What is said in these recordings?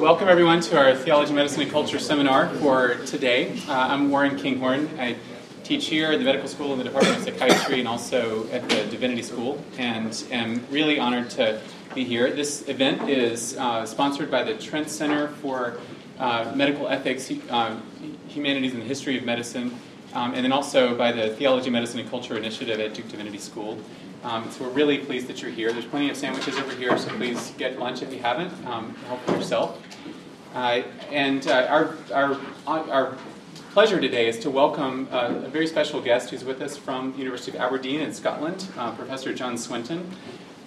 Welcome everyone to our Theology, Medicine, and Culture seminar for today. I'm Warren Kinghorn. I teach here at the medical school in the Department of Psychiatry and also at the Divinity School, and am really honored to be here. This event is sponsored by the Trent Center for Medical Ethics, Humanities, and the History of Medicine, and then also by the Theology, Medicine, and Culture Initiative at Duke Divinity School. So we're really pleased that you're here. There's plenty of sandwiches over here, so please get lunch if you haven't. Help yourself. Our pleasure today is to welcome a very special guest who's with us from the University of Aberdeen in Scotland, Professor John Swinton.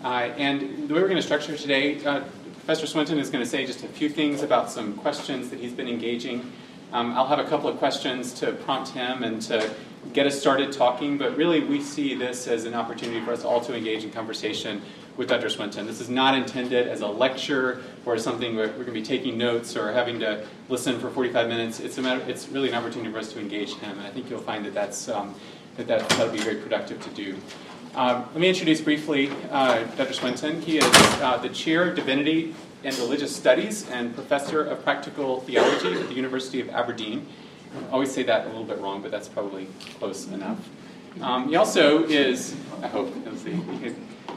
And the way we're going to structure today, Professor Swinton is going to say just a few things about some questions that he's been engaging. I'll have a couple of questions to prompt him and to get us started talking, but really we see this as an opportunity for us all to engage in conversation with Dr. Swinton. This is not intended as a lecture or something where we're going to be taking notes or having to listen for 45 minutes. It's really an opportunity for us to engage him, and I think you'll find that that'll be very productive to do. Let me introduce briefly Dr. Swinton. He is the Chair of Divinity and Religious Studies and Professor of Practical Theology at the University of Aberdeen. I always say that a little bit wrong, but that's probably close enough. He also is, I hope,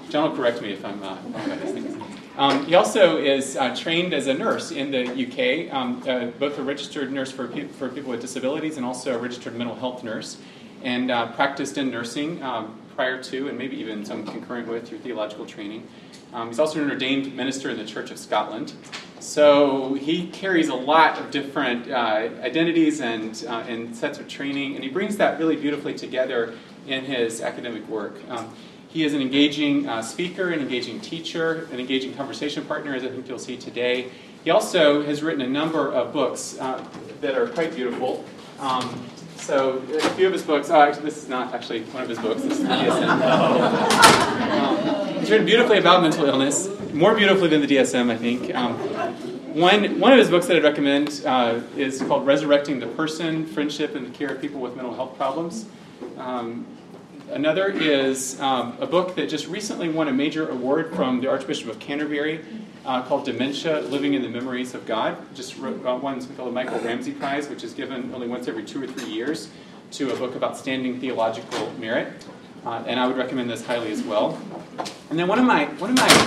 John will correct me if I'm wrong about these things. He also is trained as a nurse in the UK, both a registered nurse for people with disabilities and also a registered mental health nurse, and practiced in nursing prior to and maybe even some concurrent with your theological training. He's also an ordained minister in the Church of Scotland. So he carries a lot of different identities and sets of training, and he brings that really beautifully together in his academic work. He is an engaging speaker, an engaging teacher, an engaging conversation partner, as I think you'll see today. He also has written a number of books that are quite beautiful. So a few of his books, this is not actually one of his books, this is the DSM. He's written beautifully about mental illness, more beautifully than the DSM, I think. One of his books that I'd recommend is called Resurrecting the Person, Friendship and the Care of People with Mental Health Problems. Another is a book that just recently won a major award from the Archbishop of Canterbury called Dementia, Living in the Memories of God. Just won something called the Michael Ramsey Prize, which is given only once every 2 or 3 years to a book of outstanding theological merit. And I would recommend this highly as well. And then one of my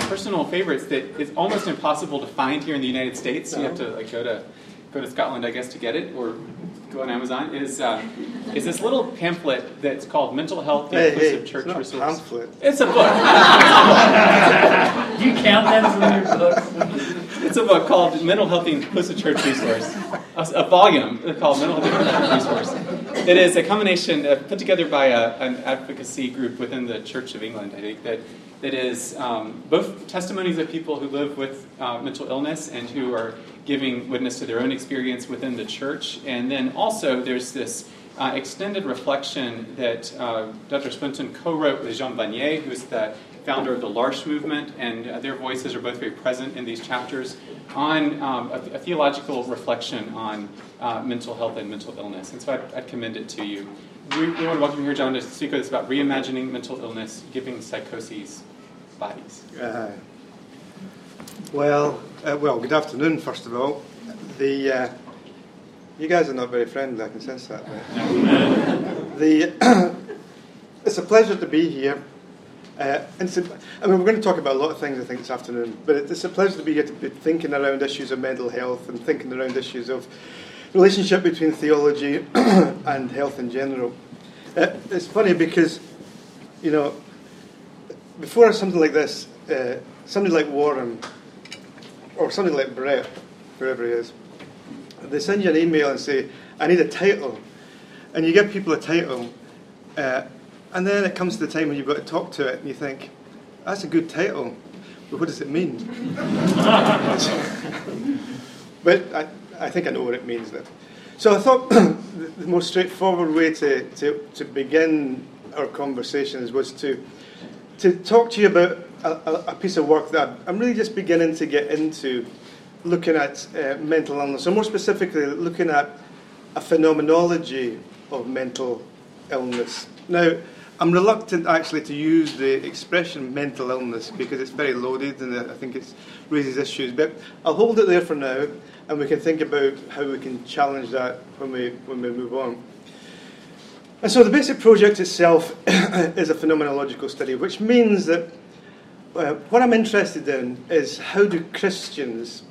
personal favorites that is almost impossible to find here in the United States, you have to go to Scotland, I guess, to get it, or go on Amazon, is this little pamphlet that's called Mental Health Inclusive Church Resource. Pamphlet. It's a book. You count that as one of your books? It's a book called Mental Health Inclusive Church Resource, a volume called Mental Health Inclusive Church Resource. It is a combination put together by an advocacy group within the Church of England, I think, that is both testimonies of people who live with mental illness and who are giving witness to their own experience within the church. And then also there's this extended reflection that Dr. Swinton co-wrote with Jean Vanier, who's the founder of the L'Arche Movement, and their voices are both very present in these chapters on a theological reflection on mental health and mental illness. And so I'd commend it to you. We want to welcome you here, John, to speak with us about reimagining mental illness, giving psychoses bodies. Well, good afternoon, first of all. You guys are not very friendly, I can sense that. It's a pleasure to be here. We're going to talk about a lot of things, I think, this afternoon, but it's a pleasure to be here to be thinking around issues of mental health and thinking around issues of relationship between theology and health in general. It's funny because, you know, before something like this, somebody like Warren or somebody like Brett, whoever he is, they send you an email and say, I need a title, and you give people a title, and then it comes to the time when you've got to talk to it, and you think, that's a good title, but what does it mean? But I think I know what it means then. So I thought the most straightforward way to begin our conversations was to talk to you about a piece of work that I'm really just beginning to get into, looking at mental illness, or more specifically, looking at a phenomenology of mental illness. Now, I'm reluctant actually to use the expression mental illness because it's very loaded and I think it raises issues, but I'll hold it there for now and we can think about how we can challenge that when we move on. And so the basic project itself is a phenomenological study, which means that what I'm interested in is how do Christians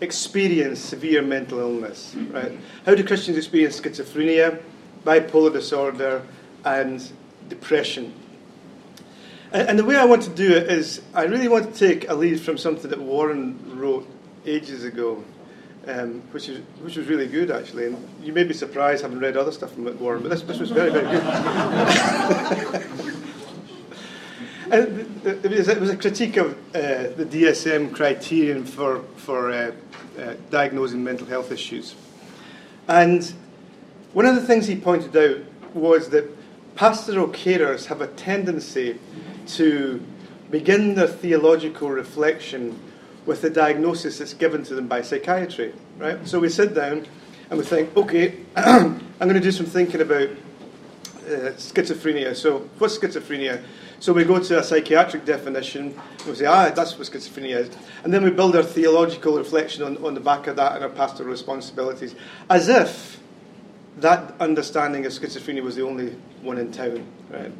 experience severe mental illness, right? How do Christians experience schizophrenia, bipolar disorder, and depression? And the way I want to do it is I really want to take a lead from something that Warren wrote ages ago, which was really good actually, and you may be surprised having read other stuff from Warren, but this was very, very good. And it was a critique of the DSM criterion for diagnosing mental health issues. And one of the things he pointed out was that pastoral carers have a tendency to begin their theological reflection with the diagnosis that's given to them by psychiatry, right? So we sit down and we think, okay, I'm going to do some thinking about schizophrenia. So what's schizophrenia? So we go to a psychiatric definition, and we say, that's what schizophrenia is. And then we build our theological reflection on the back of that and our pastoral responsibilities, as if that understanding of schizophrenia was the only one in town, right?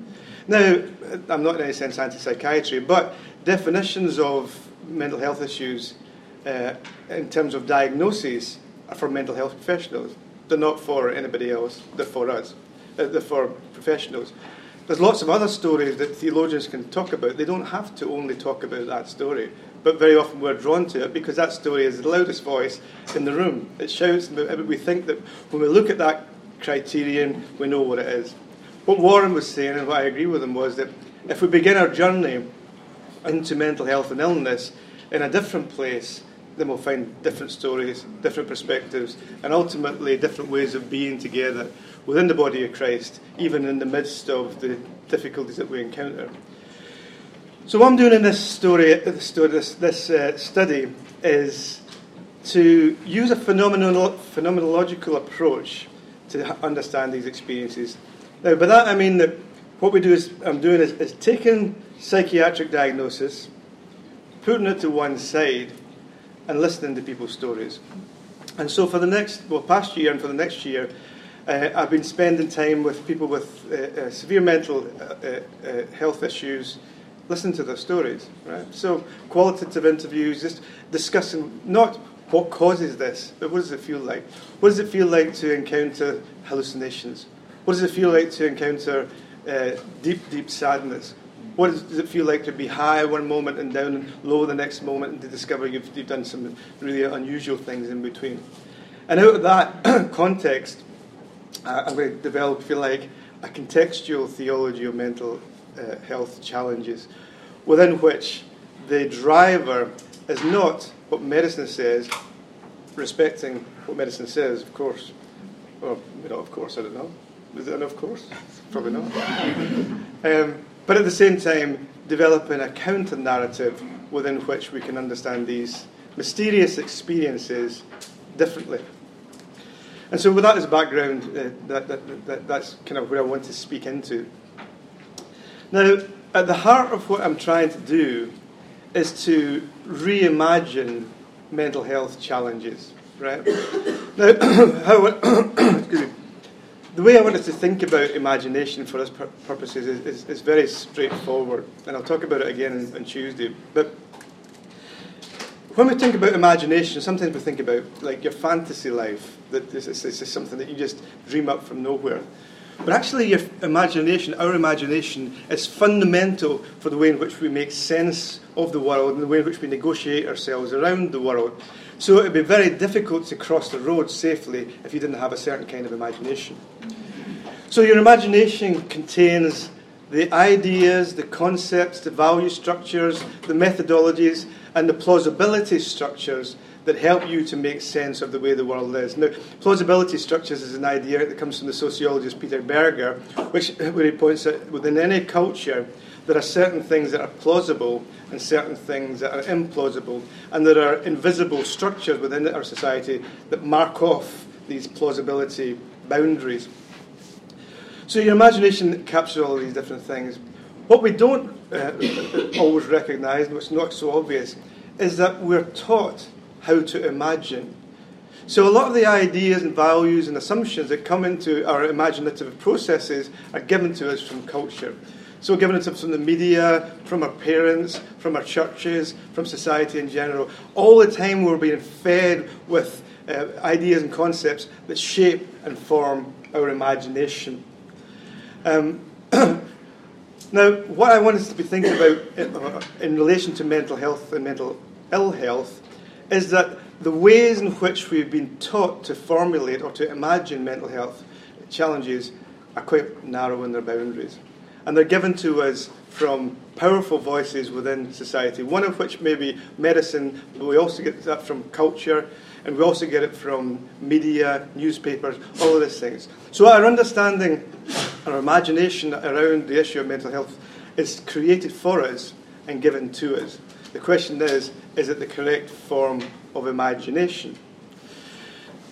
Now, I'm not in any sense anti-psychiatry, but definitions of mental health issues in terms of diagnoses are for mental health professionals. They're not for anybody else, they're for us, they're for professionals. There's lots of other stories that theologians can talk about. They don't have to only talk about that story, but very often we're drawn to it because that story is the loudest voice in the room. It shouts, and we think that when we look at that criterion, we know what it is. What Warren was saying, and what I agree with him, was that if we begin our journey into mental health and illness in a different place, then we'll find different stories, different perspectives, and ultimately different ways of being together within the body of Christ, even in the midst of the difficulties that we encounter. So what I'm doing in this study is to use a phenomenological approach to understand these experiences. Now, by that I mean that what we do is taking psychiatric diagnosis, putting it to one side, and listening to people's stories. And so for the past year and for the next year, I've been spending time with people with severe mental health issues, listening to their stories, right? So qualitative interviews, just discussing not what causes this, but what does it feel like? What does it feel like to encounter hallucinations? What does it feel like to encounter deep, deep sadness? What does it feel like to be high one moment and down low the next moment and to discover you've done some really unusual things in between? And out of that context, I'm going to develop, if you like, a contextual theology of mental health challenges, within which the driver is not what medicine says, respecting what medicine says, of course. Well, not of course, I don't know. Is it an of course? Probably not. But at the same time, developing a counter-narrative within which we can understand these mysterious experiences differently. And so with that as a background, that's kind of where I want to speak into. Now, at the heart of what I'm trying to do is to reimagine mental health challenges, right? Now, excuse me. The way I wanted to think about imagination for its purposes is very straightforward, and I'll talk about it again on Tuesday. But when we think about imagination, sometimes we think about like your fantasy life, that this is something that you just dream up from nowhere. But actually your imagination, our imagination, is fundamental for the way in which we make sense of the world and the way in which we negotiate ourselves around the world. So it would be very difficult to cross the road safely if you didn't have a certain kind of imagination. So your imagination contains the ideas, the concepts, the value structures, the methodologies, and the plausibility structures that help you to make sense of the way the world is. Now, plausibility structures is an idea that comes from the sociologist Peter Berger, where he points out within any culture there are certain things that are plausible and certain things that are implausible, and there are invisible structures within our society that mark off these plausibility boundaries. So your imagination captures all these different things. What we don't always recognise, and what's not so obvious, is that we're taught how to imagine. So a lot of the ideas and values and assumptions that come into our imaginative processes are given to us from culture. So given to us from the media, from our parents, from our churches, from society in general. All the time we're being fed with ideas and concepts that shape and form our imagination. Now, what I want us to be thinking about in relation to mental health and mental ill health is that the ways in which we've been taught to formulate or to imagine mental health challenges are quite narrow in their boundaries. And they're given to us from powerful voices within society, one of which may be medicine, but we also get that from culture, and we also get it from media, newspapers, all of these things. So our understanding, our imagination around the issue of mental health is created for us and given to us. The question is it the correct form of imagination?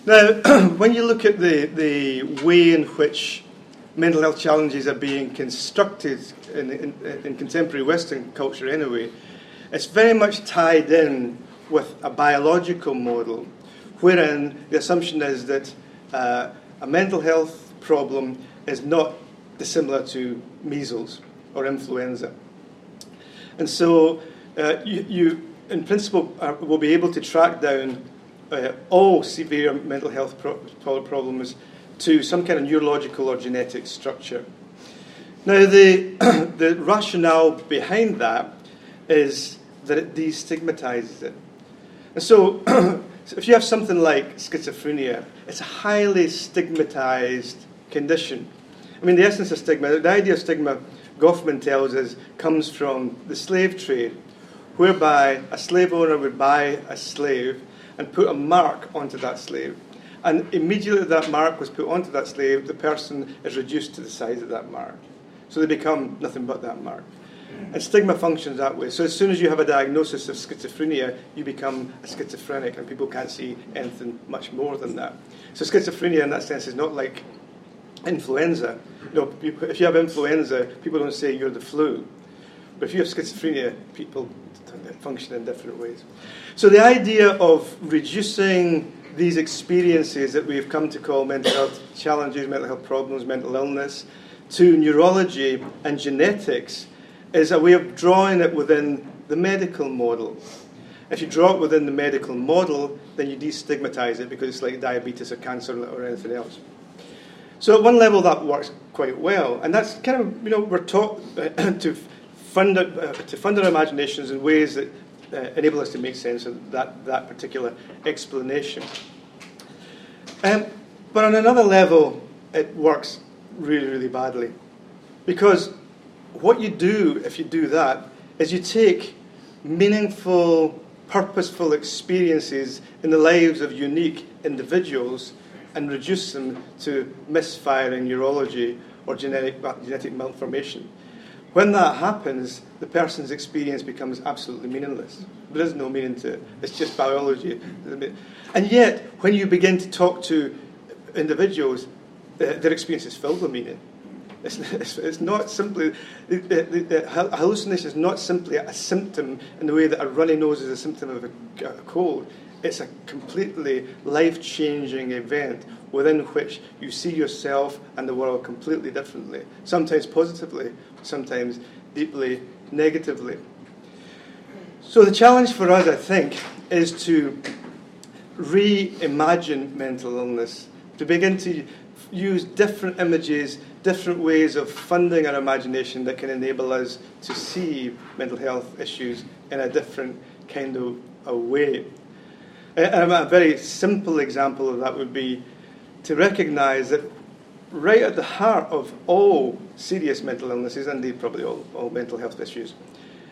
Now, when you look at the way in which mental health challenges are being constructed in contemporary Western culture anyway, it's very much tied in with a biological model, wherein the assumption is that a mental health problem is not dissimilar to measles or influenza. And so you in principle, will be able to track down all severe mental health problems to some kind of neurological or genetic structure. Now, the rationale behind that is that it destigmatizes it. And so, if you have something like schizophrenia, it's a highly stigmatized condition. I mean, the essence of stigma, the idea of stigma, Goffman tells us, comes from the slave trade, whereby a slave owner would buy a slave and put a mark onto that slave. And immediately that mark was put onto that slave, the person is reduced to the size of that mark. So they become nothing but that mark. And stigma functions that way. So as soon as you have a diagnosis of schizophrenia, you become a schizophrenic, and people can't see anything much more than that. So schizophrenia in that sense is not like influenza. No, if you have influenza, people don't say you're the flu. But if you have schizophrenia, people function in different ways. So the idea of reducing these experiences that we've come to call mental health challenges, mental health problems, mental illness, to neurology and genetics is a way of drawing it within the medical model. If you draw it within the medical model, then you destigmatize it because it's like diabetes or cancer or anything else. So at one level that works quite well. And that's kind of, you know, we're taught to fund our imaginations in ways that enable us to make sense of that particular explanation. But on another level, it works really, really badly. Because what you do if you do that is you take meaningful, purposeful experiences in the lives of unique individuals and reduce them to misfiring neurology or genetic malformation. When that happens, the person's experience becomes absolutely meaningless. There is no meaning to it. It's just biology. And yet, when you begin to talk to individuals, their experience is filled with meaning. It's not simply... A hallucination is not simply a symptom in the way that a runny nose is a symptom of a cold. It's a completely life-changing event within which you see yourself and the world completely differently, sometimes positively, sometimes deeply negatively. So the challenge for us, I think, is to reimagine mental illness, to begin to use different images, different ways of funding our imagination that can enable us to see mental health issues in a different kind of a way. And a very simple example of that would be to recognise that right at the heart of all serious mental illnesses, and indeed probably all mental health issues,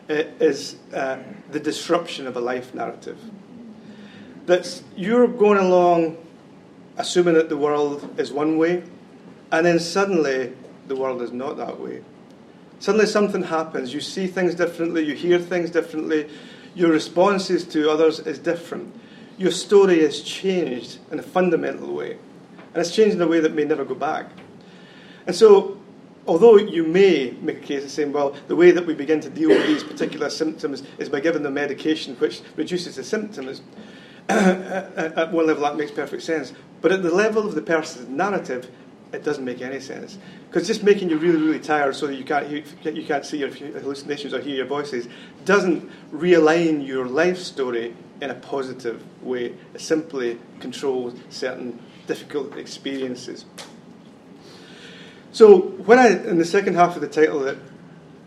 is the disruption of a life narrative. That you're going along assuming that the world is one way, and then suddenly the world is not that way. Suddenly something happens, you see things differently, you hear things differently, your responses to others is different. Your story has changed in a fundamental way, and it's changed in a way that may never go back. And so although you may make a case of saying, well, the way that we begin to deal with these particular symptoms is by giving them medication which reduces the symptoms, at one level that makes perfect sense. But at the level of the person's narrative, it doesn't make any sense. Because just making you really, really tired so that you can't see your hallucinations or hear your voices doesn't realign your life story in a positive way. It simply controls certain difficult experiences. So when I, in the second half of the title that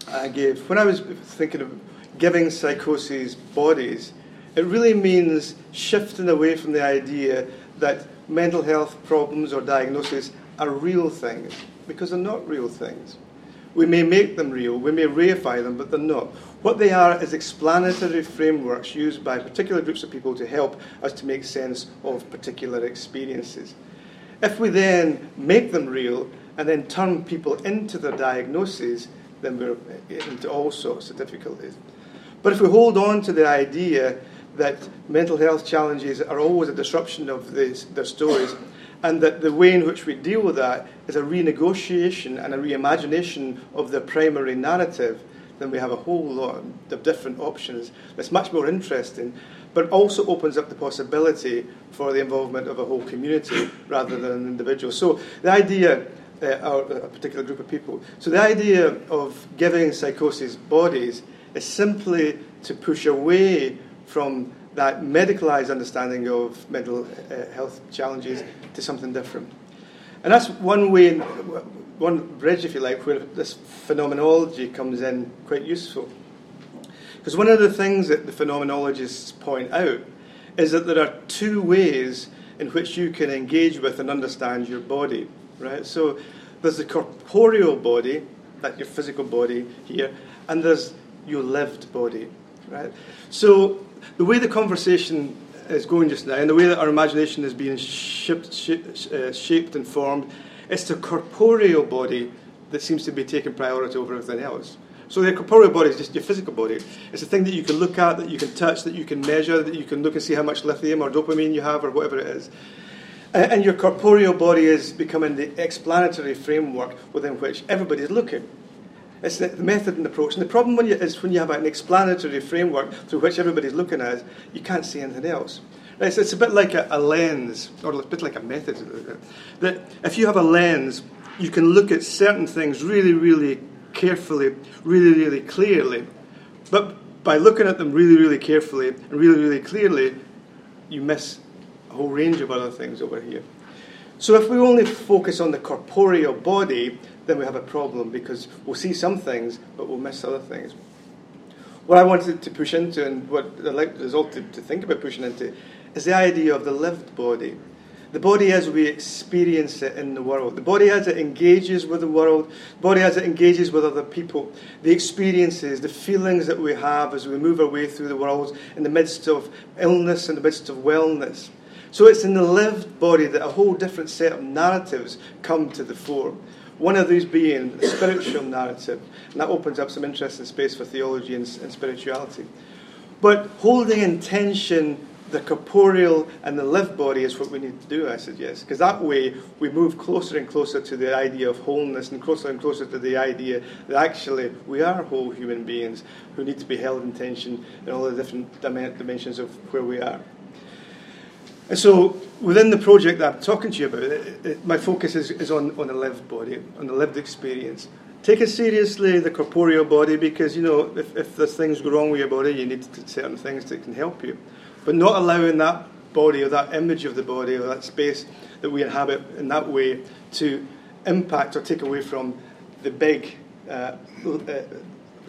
I gave, when I was thinking of giving psychoses bodies, it really means shifting away from the idea that mental health problems or diagnoses are real things, because they're not real things. We may make them real, we may reify them, but they're not. What they are is explanatory frameworks used by particular groups of people to help us to make sense of particular experiences. If we then make them real and then turn people into their diagnoses, then we're into all sorts of difficulties. But if we hold on to the idea that mental health challenges are always a disruption of their stories, and that the way in which we deal with that is a renegotiation and a reimagination of the primary narrative, then we have a whole lot of different options that's much more interesting, but also opens up the possibility for the involvement of a whole community rather than an individual. So the idea, or a particular group of people, so the idea of giving psychoses bodies is simply to push away from that medicalised understanding of mental health challenges to something different. And that's one way, one bridge, if you like, where this phenomenology comes in quite useful. Because one of the things that the phenomenologists point out is that there are two ways in which you can engage with and understand your body, right? So there's the corporeal body, like your physical body here, and there's your lived body, right? So the way the conversation is going just now, and the way that our imagination is being shaped and formed, it's the corporeal body that seems to be taking priority over everything else. So the corporeal body is just your physical body. It's a thing that you can look at, that you can touch, that you can measure, that you can look and see how much lithium or dopamine you have or whatever it is. And your corporeal body is becoming the explanatory framework within which everybody is looking. It's the method and approach. And the problem is when you have an explanatory framework through which everybody's looking at, you can't see anything else. It's a bit like a lens, or a bit like a method. That if you have a lens, you can look at certain things really, really carefully, really, really clearly. But by looking at them really, really carefully and really, really clearly, you miss a whole range of other things over here. So if we only focus on the corporeal body, then we have a problem, because we'll see some things, but we'll miss other things. What I wanted to push into, and what I'd like us all to think about pushing into, is the idea of the lived body. The body as we experience it in the world. The body as it engages with the world. The body as it engages with other people. The experiences, the feelings that we have as we move our way through the world in the midst of illness, in the midst of wellness. So it's in the lived body that a whole different set of narratives come to the fore. One of these being the spiritual narrative, and that opens up some interesting space for theology and spirituality. But holding in tension the corporeal and the lived body is what we need to do, I suggest, because that way we move closer and closer to the idea of wholeness, and closer to the idea that actually we are whole human beings who need to be held in tension in all the different dimensions of where we are. And so, within the project that I'm talking to you about, my focus is on the lived body, on the lived experience. Take it seriously, the corporeal body, because, you know, if there's things go wrong with your body, you need certain things that can help you. But not allowing that body, or that image of the body, or that space that we inhabit in that way to impact or take away from the big, the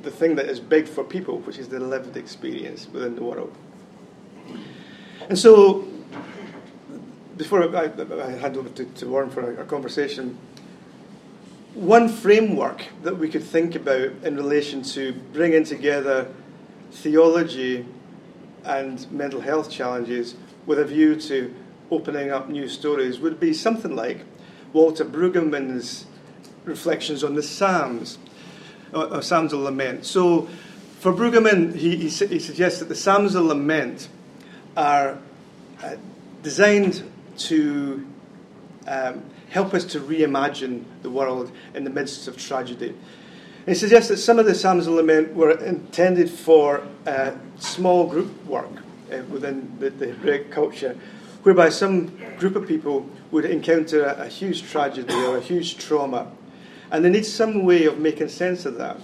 thing that is big for people, which is the lived experience within the world. And so, before I hand over to Warren for our conversation, one framework that we could think about in relation to bringing together theology and mental health challenges with a view to opening up new stories would be something like Walter Brueggemann's reflections on the Psalms, or Psalms of Lament. So for Brueggemann, he suggests that the Psalms of Lament are designed to help us to reimagine the world in the midst of tragedy. He suggests that some of the Psalms of Lament were intended for small group work within the Hebraic culture, whereby some group of people would encounter a huge tragedy or a huge trauma, and they need some way of making sense of that.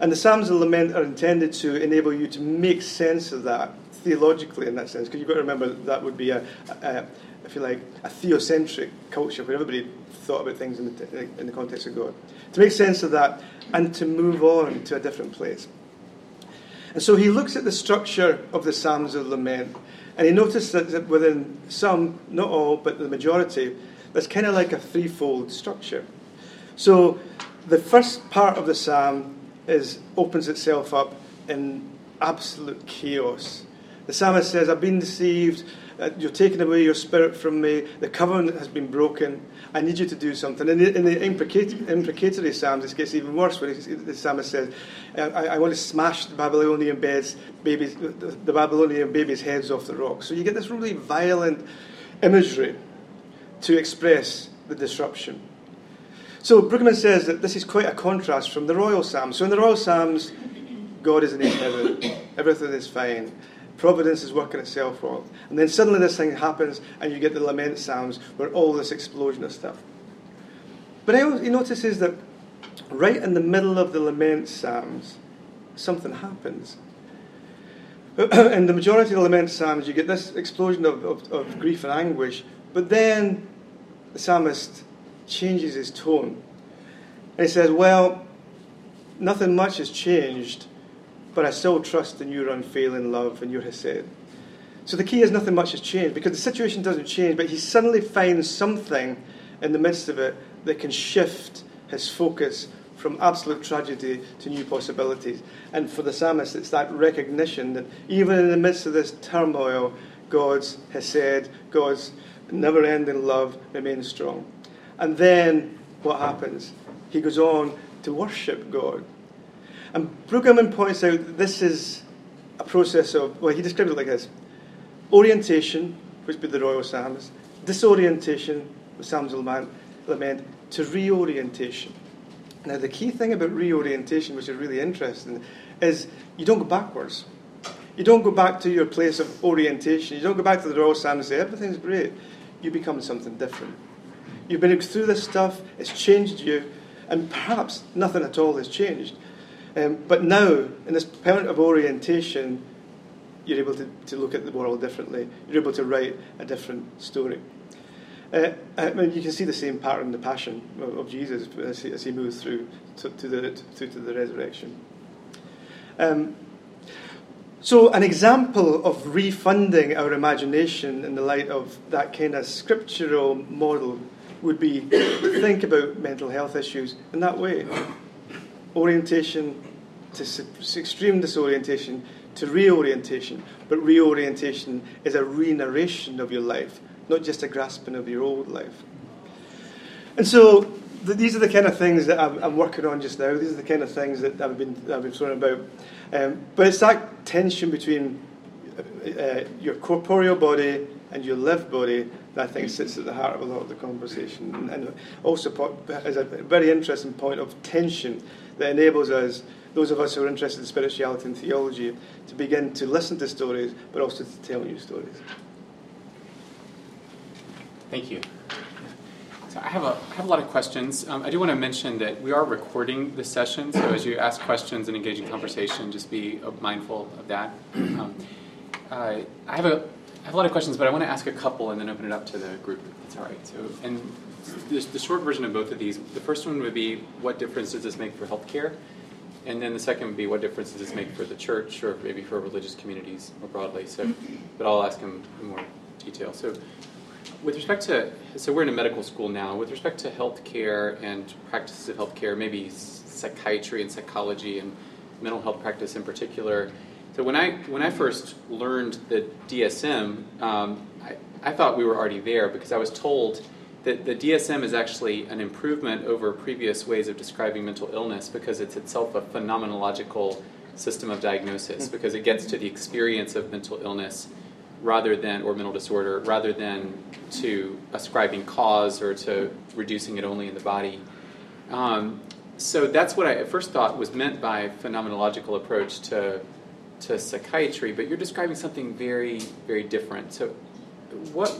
And the Psalms of Lament are intended to enable you to make sense of that theologically, in that sense, because you've got to remember that would be a if you like, a theocentric culture where everybody thought about things in the context of God. To make sense of that and to move on to a different place. And so he looks at the structure of the Psalms of Lament, and he noticed that within some, not all, but the majority, there's kind of like a threefold structure. So the first part of the psalm opens itself up in absolute chaos. The psalmist says, I've been deceived, you've taken away your spirit from me, the covenant has been broken, I need you to do something. In the imprecatory psalms, it gets even worse, where the psalmist says, I want to smash the Babylonian babies' heads off the rock. So you get this really violent imagery to express the disruption. So Brueggemann says that this is quite a contrast from the Royal Psalms. So in the Royal Psalms, God is in his heaven, everything is fine, providence is working itself out. And then suddenly this thing happens, and you get the lament psalms where all this explosion of stuff. But he notices that right in the middle of the lament psalms, something happens. In the majority of the lament psalms, you get this explosion of grief and anguish, but then the psalmist changes his tone. And he says, well, nothing much has changed, but I still trust in your unfailing love and your chesed. So the key is nothing much has changed, because the situation doesn't change, but he suddenly finds something in the midst of it that can shift his focus from absolute tragedy to new possibilities. And for the psalmist, it's that recognition that even in the midst of this turmoil, God's chesed, God's never-ending love remains strong. And then what happens? He goes on to worship God. And Brueggemann points out that this is a process of, well, he describes it like this: orientation, which would be the Royal Psalms, disorientation, the Psalms of Lament, to reorientation. Now, the key thing about reorientation, which is really interesting, is you don't go backwards. You don't go back to your place of orientation. You don't go back to the Royal Psalms and say, everything's great. You become something different. You've been through this stuff, it's changed you, and perhaps nothing at all has changed. But now, in this point of orientation, you're able to look at the world differently. You're able to write a different story. You can see the same pattern in the Passion of Jesus as he moves through to the resurrection. So an example of refunding our imagination in the light of that kind of scriptural model would be to think about mental health issues in that way. Orientation to extreme disorientation to reorientation, but reorientation is a re-narration of your life, not just a grasping of your old life. And so these are the kind of things that I'm working on just now. These are the kind of things that I've been talking about. But it's that tension between your corporeal body and your lived body that I think sits at the heart of a lot of the conversation, and also is a very interesting point of tension that enables us, those of us who are interested in spirituality and theology, to begin to listen to stories, but also to tell new stories. Thank you. So I have a lot of questions. I do want to mention that we are recording this session, so as you ask questions and engage in conversation, just be mindful of that. I have a lot of questions, but I want to ask a couple and then open it up to the group. That's all right. So, and the short version of both of these, the first one would be, what difference does this make for healthcare? And then the second would be, what difference does this make for the church or maybe for religious communities more broadly? So, but I'll ask them in more detail. So, with respect to, so we're in a medical school now. With respect to healthcare and practices of healthcare, maybe psychiatry and psychology and mental health practice in particular. So when I first learned the DSM, I thought we were already there, because I was told that the DSM is actually an improvement over previous ways of describing mental illness, because it's itself a phenomenological system of diagnosis, because it gets to the experience of mental illness rather than, or mental disorder, rather than to ascribing cause or to reducing it only in the body. So that's what I at first thought was meant by phenomenological approach to psychiatry, but you're describing something very, very different. So what,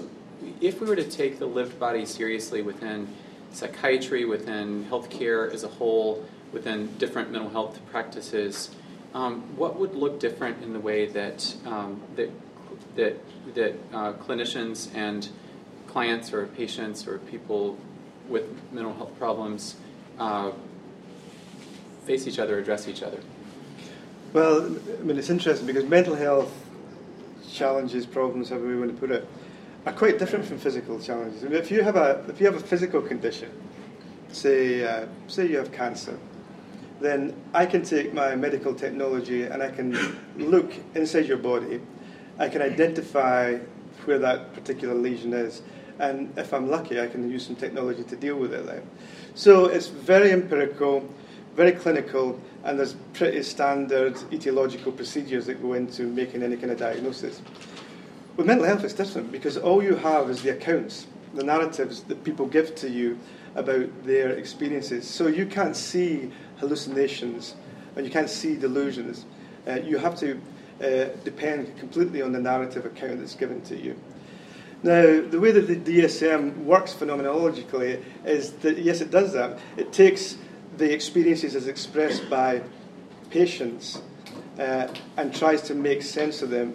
if we were to take the lived body seriously within psychiatry, within healthcare as a whole, within different mental health practices, what would look different in the way that that clinicians and clients or patients or people with mental health problems face each other, address each other? Well, I mean, it's interesting because mental health challenges, problems, however we want to put it, are quite different from physical challenges. I mean, if you have a physical condition, say you have cancer, then I can take my medical technology and I can look inside your body. I can identify where that particular lesion is, and if I'm lucky, I can use some technology to deal with it then. So it's very empirical, very clinical, and there's pretty standard etiological procedures that go into making any kind of diagnosis. With mental health, it's different because all you have is the accounts, the narratives that people give to you about their experiences. So you can't see hallucinations and you can't see delusions. You have to depend completely on the narrative account that's given to you. Now, the way that the DSM works phenomenologically is that, yes, it does that. It takes the experiences as expressed by patients and tries to make sense of them.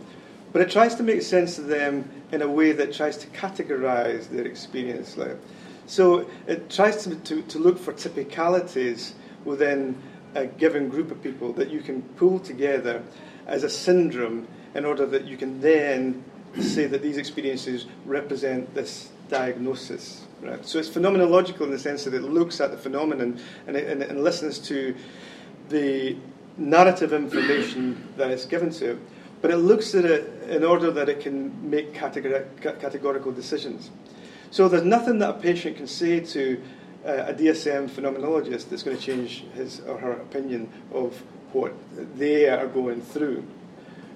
But it tries to make sense of them in a way that tries to categorize their experience. So it tries to look for typicalities within a given group of people that you can pull together as a syndrome in order that you can then say that these experiences represent this diagnosis. Right? So it's phenomenological in the sense that it looks at the phenomenon and listens to the narrative information that is given to it. But it looks at it in order that it can make categorical decisions. So there's nothing that a patient can say to a DSM phenomenologist that's going to change his or her opinion of what they are going through.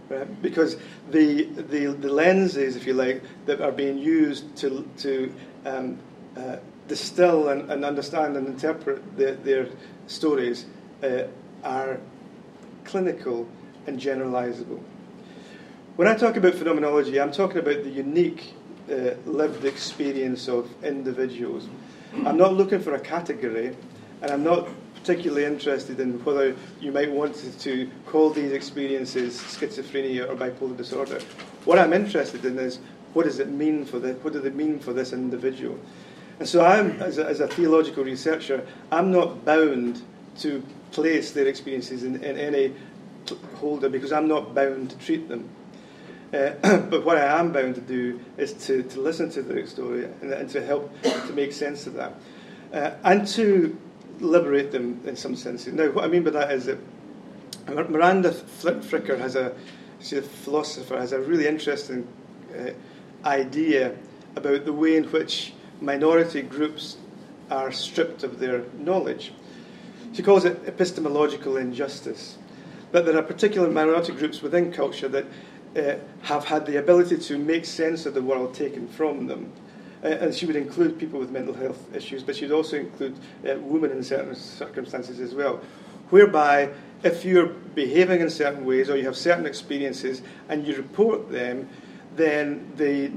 Right? Because the lenses, if you like, that are being used to distill and understand and interpret their stories are clinical and generalizable. When I talk about phenomenology, I'm talking about the unique lived experience of individuals. I'm not looking for a category, and I'm not particularly interested in whether you might want to call these experiences schizophrenia or bipolar disorder. What I'm interested in is what does it mean for this, what do they mean for this individual? And so I'm, as a theological researcher, I'm not bound to place their experiences in any holder because I'm not bound to treat them. But what I am bound to do is to listen to their story and to help to make sense of that and to liberate them in some senses. Now, what I mean by that is that Miranda Fricker she's a philosopher, has a really interesting idea about the way in which minority groups are stripped of their knowledge. She calls it epistemological injustice, that there are particular minority groups within culture that have had the ability to make sense of the world taken from them. And she would include people with mental health issues, but she'd also include women in certain circumstances as well, whereby if you're behaving in certain ways or you have certain experiences and you report them, then the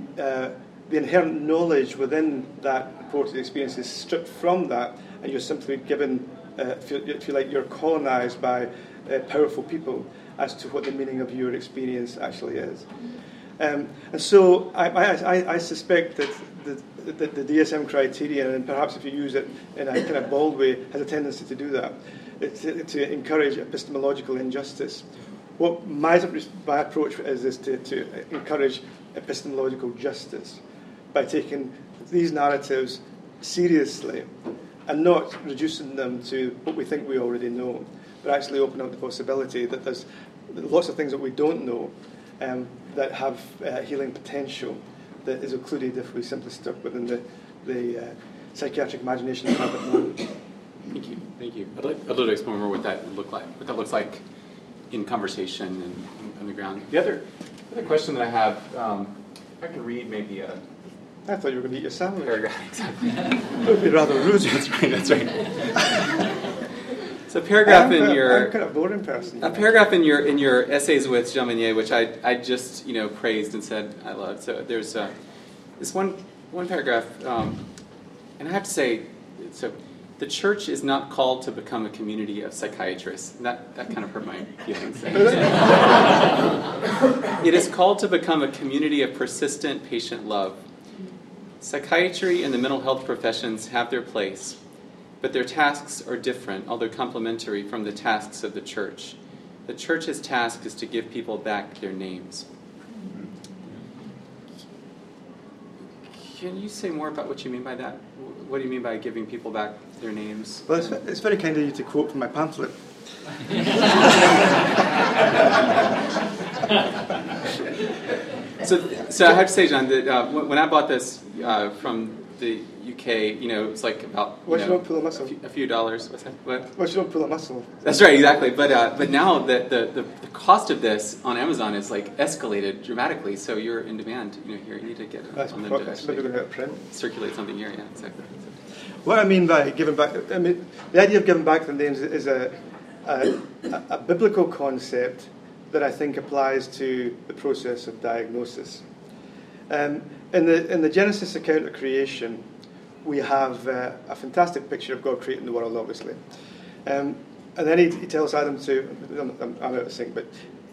inherent knowledge within that reported experience is stripped from that, and you're simply given, if you like, you're colonized by powerful people as to what the meaning of your experience actually is. And so I suspect that the DSM criterion, and perhaps if you use it in a kind of bold way, has a tendency to do that, to encourage epistemological injustice. What my approach is to encourage epistemological justice by taking these narratives seriously and not reducing them to what we think we already know, but actually open up the possibility that there's lots of things that we don't know that have healing potential that is occluded if we simply stuck within the psychiatric imagination of habit model. Thank you. Thank you. I'd like to explore more what that looks like in conversation and on the ground. The other The question that I have, if I can read maybe a... I thought you were going to eat your sandwich. Paragraph, exactly. That would be rather rude. That's right, that's right. So I'm kind of bored in person. A paragraph in your essays with Jean Vanier, which I just praised and said I loved. So there's this one paragraph, and I have to say, so the church is not called to become a community of psychiatrists. That kind of hurt my feelings. It is called to become a community of persistent patient love. Psychiatry and the mental health professions have their place, but their tasks are different, although complementary, from the tasks of the church. The church's task is to give people back their names. Can you say more about what you mean by that? What do you mean by giving people back their names? Well, it's very kind of you to quote from my pamphlet. So I have to say, John, that when I bought this from the UK, it was like about a few dollars. What's that? What? You don't pull a muscle. That's right, exactly. But now the cost of this on Amazon is like escalated dramatically. So you're in demand. Here you need to get on the to circulate something here. Yeah, exactly. What I mean by giving back, the idea of giving back the names is a biblical concept that I think applies to the process of diagnosis. In the Genesis account of creation, we have a fantastic picture of God creating the world, obviously. And then he tells Adam I'm out of sync, but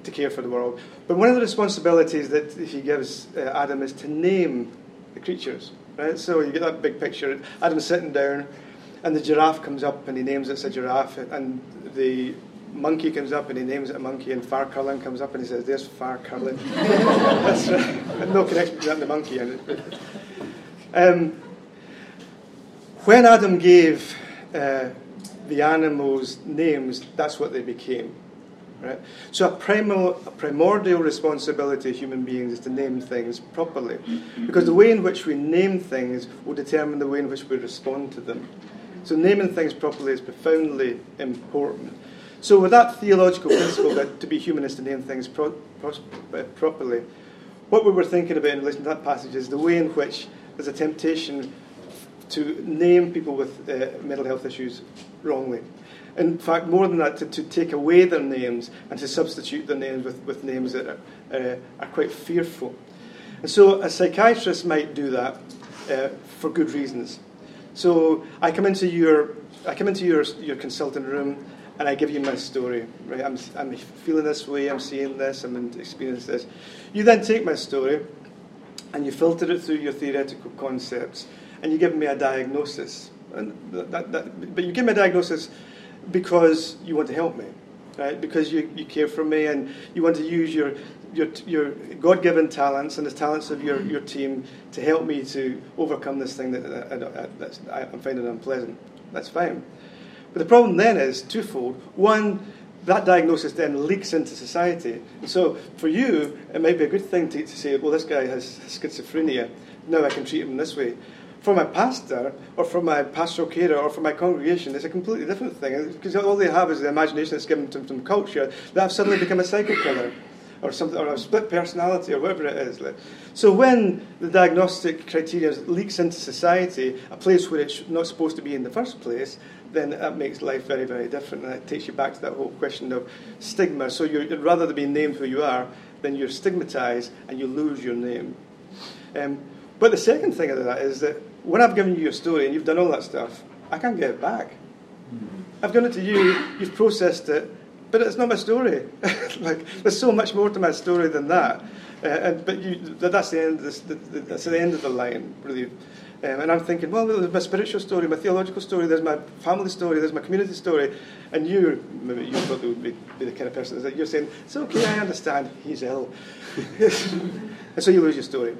to care for the world. But one of the responsibilities that he gives Adam is to name the creatures, right? So you get that big picture. Adam's sitting down, and the giraffe comes up, and he names it a giraffe, and the monkey comes up and he names it a monkey, and Far Curlin comes up and he says, "There's Far Curlin." That's right. No connection between the monkey and it. When Adam gave the animals names, that's what they became. Right? So a primordial responsibility of human beings is to name things properly, because the way in which we name things will determine the way in which we respond to them. So naming things properly is profoundly important. So with that theological principle that to be human is to name things properly, what we were thinking about in relation to that passage is the way in which there's a temptation to name people with mental health issues wrongly. In fact, more than that, to take away their names and to substitute their names with names that are quite fearful. And so a psychiatrist might do that for good reasons. So I come into your consulting room, and I give you my story, right? I'm feeling this way, I'm seeing this, I'm experiencing this. You then take my story and you filter it through your theoretical concepts and you give me a diagnosis. And but you give me a diagnosis because you want to help me, right? Because you care for me and you want to use your God-given talents and the talents of your team to help me to overcome this thing that I'm finding unpleasant. That's fine. But the problem then is twofold. One, that diagnosis then leaks into society. So for you, it might be a good thing to say, well, this guy has schizophrenia. Now I can treat him this way. For my pastor, or for my pastoral carer, or for my congregation, it's a completely different thing. Because all they have is the imagination that's given to them from culture that I've suddenly become a psycho killer, or something, or a split personality, or whatever it is. So when the diagnostic criteria leaks into society, a place where it's not supposed to be in the first place, then that makes life very, very different. And it takes you back to that whole question of stigma. So rather than being named who you are, then you're stigmatized and you lose your name. But the second thing of that is that when I've given you your story and you've done all that stuff, I can't get it back. I've given it to you, you've processed it, but it's not my story. There's so much more to my story than that. That's the end of the line, really. And I'm thinking, well, there's my spiritual story, my theological story, there's my family story, there's my community story. And you thought it would be the kind of person that you're saying, it's okay, I understand, he's ill. And so you lose your story.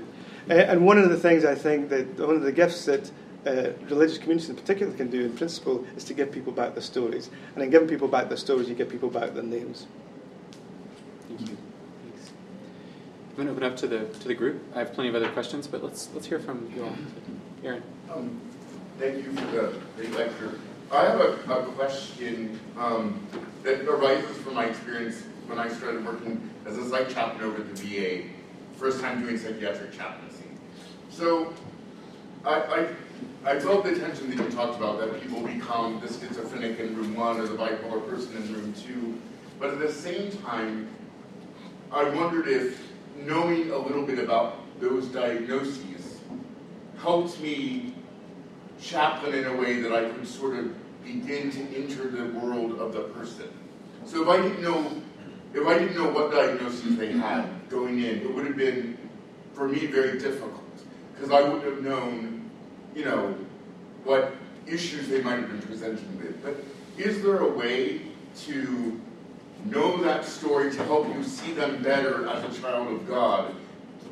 And one of the things I think that, one of the gifts that religious communities in particular can do in principle is to give people back their stories. And in giving people back their stories, you give people back their names. Thank you. Thanks. I'm going to open up to the group. I have plenty of other questions, but let's hear from you all. Aaron. Thank you for the lecture. I have a question that arises from my experience when I started working as a psych chaplain over at the VA, first time doing psychiatric chaplaincy. So I felt the tension that you talked about, that people become the schizophrenic in room one or the bipolar person in room two. But at the same time, I wondered if knowing a little bit about those diagnoses helped me chaplain in a way that I could sort of begin to enter the world of the person. So if I didn't know what diagnoses they had going in, it would have been, for me, very difficult, because I wouldn't have known, you know, what issues they might have been presenting with. But is there a way to know that story to help you see them better as a child of God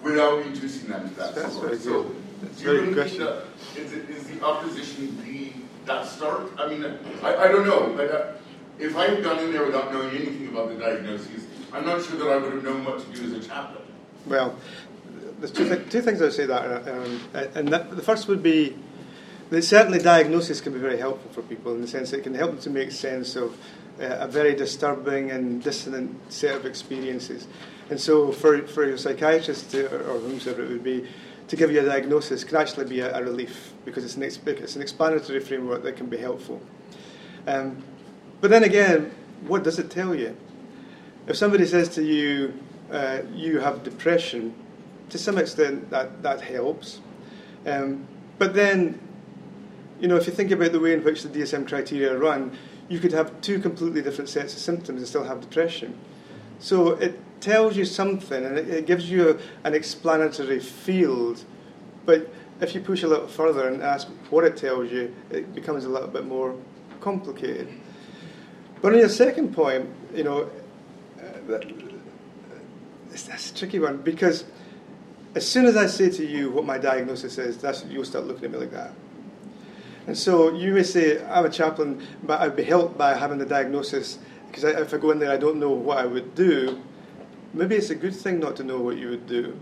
without reducing them to that story? That's very good. That's very question. Is the opposition be that stark? I mean, I don't know. But, if I had gone in there without knowing anything about the diagnoses, I'm not sure that I would have known what to do as a chaplain. Well, there's two things I would say that, the first would be that certainly diagnosis can be very helpful for people, in the sense that it can help them to make sense of a very disturbing and dissonant set of experiences. And so for your psychiatrist or whomsoever it would be, to give you a diagnosis can actually be a relief, because it's an explanatory framework that can be helpful. But then again, what does it tell you? If somebody says to you, you have depression, to some extent that helps. But then, you know, if you think about the way in which the DSM criteria run, you could have two completely different sets of symptoms and still have depression. So it tells you something, and it gives you an explanatory field. But if you push a little further and ask what it tells you, it becomes a little bit more complicated. But on your second point, you know, that's a tricky one, because as soon as I say to you what my diagnosis is, you'll start looking at me like that. And so you may say, I'm a chaplain, but I'd be helped by having the diagnosis, because if I go in there, I don't know what I would do. Maybe it's a good thing not to know what you would do,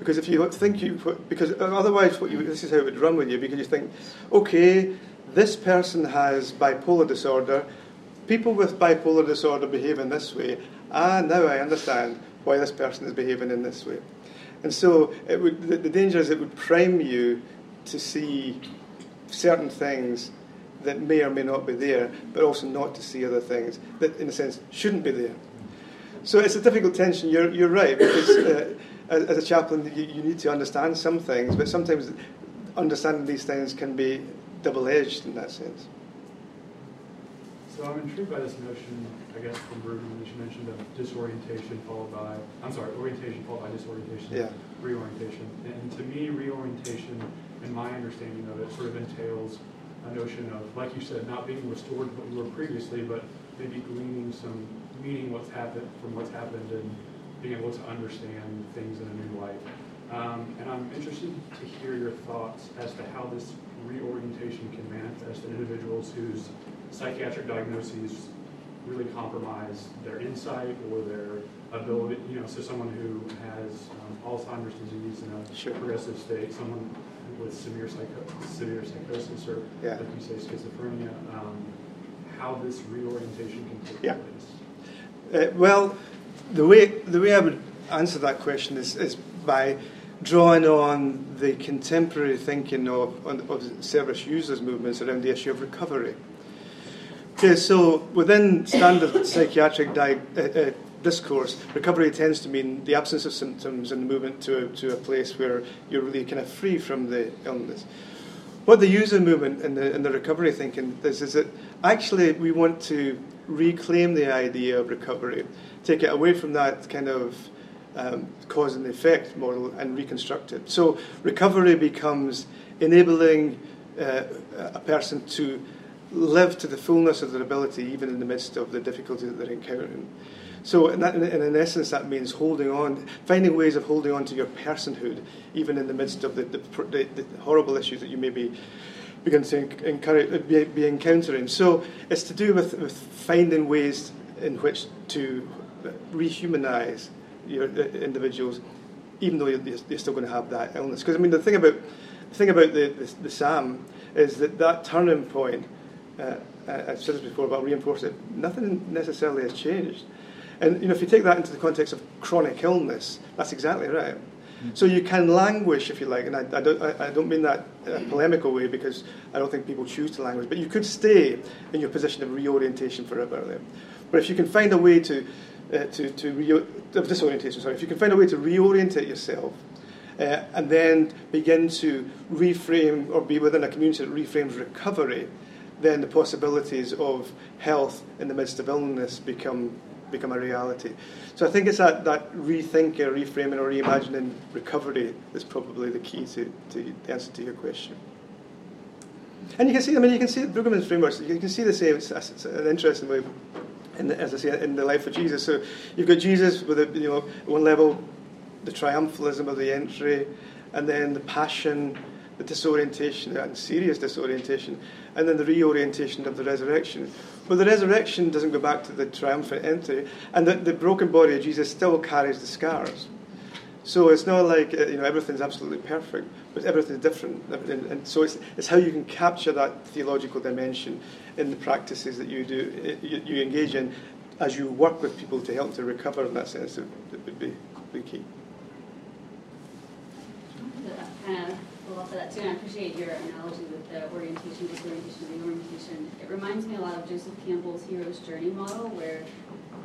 because if you think because otherwise this is how it would run with you, because you think, okay, this person has bipolar disorder. People with bipolar disorder behave in this way. Ah, now I understand why this person is behaving in this way. And so the danger is it would prime you to see certain things that may or may not be there, but also not to see other things that, in a sense, shouldn't be there. So it's a difficult tension. You're right, because as a chaplain, you need to understand some things, but sometimes understanding these things can be double-edged in that sense. So I'm intrigued by this notion, I guess, from Brueggemann, that you mentioned of orientation followed by disorientation, yeah. Reorientation. And to me, reorientation, in my understanding of it, sort of entails a notion of, like you said, not being restored to what you were previously, but maybe gleaning some meaning from what's happened and being able to understand things in a new light. And I'm interested to hear your thoughts as to how this reorientation can manifest in individuals whose psychiatric diagnoses really compromise their insight or their ability, you know, so someone who has Alzheimer's disease in a sure. progressive state, someone with severe psychosis, or yeah. like you say, schizophrenia, how this reorientation can take yeah. place. Well, the way I would answer that question is by drawing on the contemporary thinking of service users movements around the issue of recovery. Okay, so within standard psychiatric discourse, recovery tends to mean the absence of symptoms and the movement to a place where you're really kind of free from the illness. What the user movement and the recovery thinking is that actually we want to reclaim the idea of recovery, take it away from that kind of cause and effect model and reconstruct it. So recovery becomes enabling a person to live to the fullness of their ability, even in the midst of the difficulty that they're encountering. So, in essence, that means holding on, finding ways of holding on to your personhood, even in the midst of the horrible issues that you may be beginning to be encountering. So, it's to do with finding ways in which to rehumanize your individuals, even though you're still going to have that illness. Because I mean, the thing about the SAM is that turning point. I've said this before, but I'll reinforce it. Nothing necessarily has changed. And you know, if you take that into the context of chronic illness, that's exactly right. So you can languish, if you like, and I don't mean that in a polemical way, because I don't think people choose to languish, but you could stay in your position of reorientation forever. Right? But if you can find a way to reorientate yourself, and then begin to reframe or be within a community that reframes recovery, then the possibilities of health in the midst of illness become a reality. So I think it's that rethinking, reframing, or reimagining recovery is probably the key to the answer to your question. And you can see, Brueggemann's frameworks, you can see the same, it's an interesting way, as I say, in the life of Jesus. So you've got Jesus with at one level, the triumphalism of the entry, and then the passion, the disorientation, and serious disorientation, and then the reorientation of the resurrection. But the resurrection doesn't go back to the triumphant entry, and the broken body of Jesus still carries the scars. So it's not like everything's absolutely perfect, but everything's different. And so it's how you can capture that theological dimension in the practices that you do, you engage in, as you work with people to help to recover in that sense. It would be key. For that too, and I appreciate your analogy with the orientation, disorientation, reorientation. It reminds me a lot of Joseph Campbell's hero's journey model, where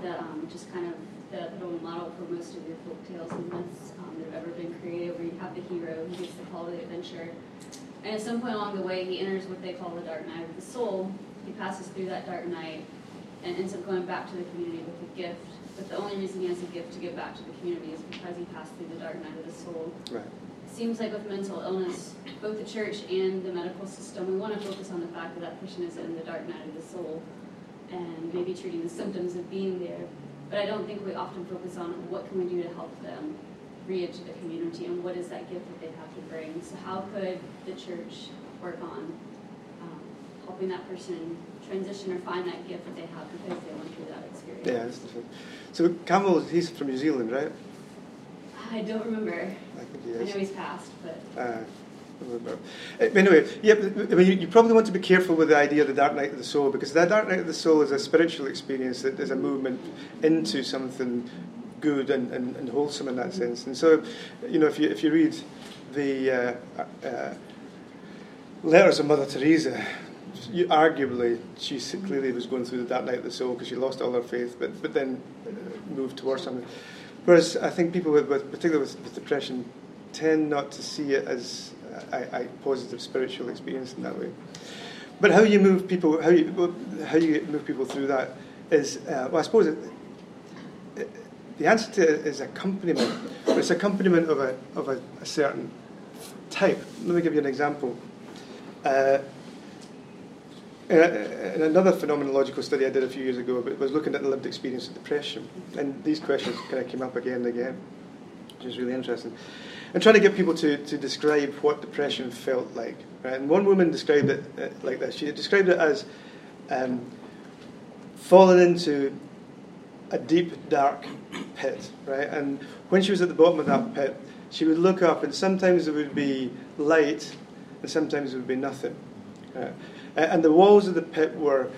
the role model for most of your folk tales and myths that have ever been created, where you have the hero who gets the call to the adventure, and at some point along the way, he enters what they call the dark night of the soul. He passes through that dark night and ends up going back to the community with a gift. But the only reason he has a gift to give back to the community is because he passed through the dark night of the soul. Right. Seems like with mental illness, both the church and the medical system, we want to focus on the fact that that person is in the dark night of the soul and maybe treating the symptoms of being there. But I don't think we often focus on what can we do to help them re-enter the community and what is that gift that they have to bring. So how could the church work on helping that person transition or find that gift that they have because they went through that experience? Yeah, that's the thing. So Campbell, he's from New Zealand, right? I don't remember. I think he is. I know he's passed, but... I don't remember. Anyway, yeah, I mean, you probably want to be careful with the idea of the dark night of the soul, because the dark night of the soul is a spiritual experience that is a movement into something good and wholesome in that sense. And so, if you read the letters of Mother Teresa, arguably, she clearly was going through the dark night of the soul because she lost all her faith, but then moved towards something. Whereas I think people, particularly with depression, tend not to see it as a positive spiritual experience in that way. But how you move people through that is, I suppose the answer to it is accompaniment. But it's accompaniment of a certain type. Let me give you an example. In another phenomenological study I did a few years ago, but was looking at the lived experience of depression, and these questions kind of came up again and again, which is really interesting. And trying to get people to describe what depression felt like. Right? And one woman described it like this. She described it as falling into a deep, dark pit. Right? And when she was at the bottom of that pit, she would look up, and sometimes there would be light, and sometimes there would be nothing. Right? And the walls of the pit were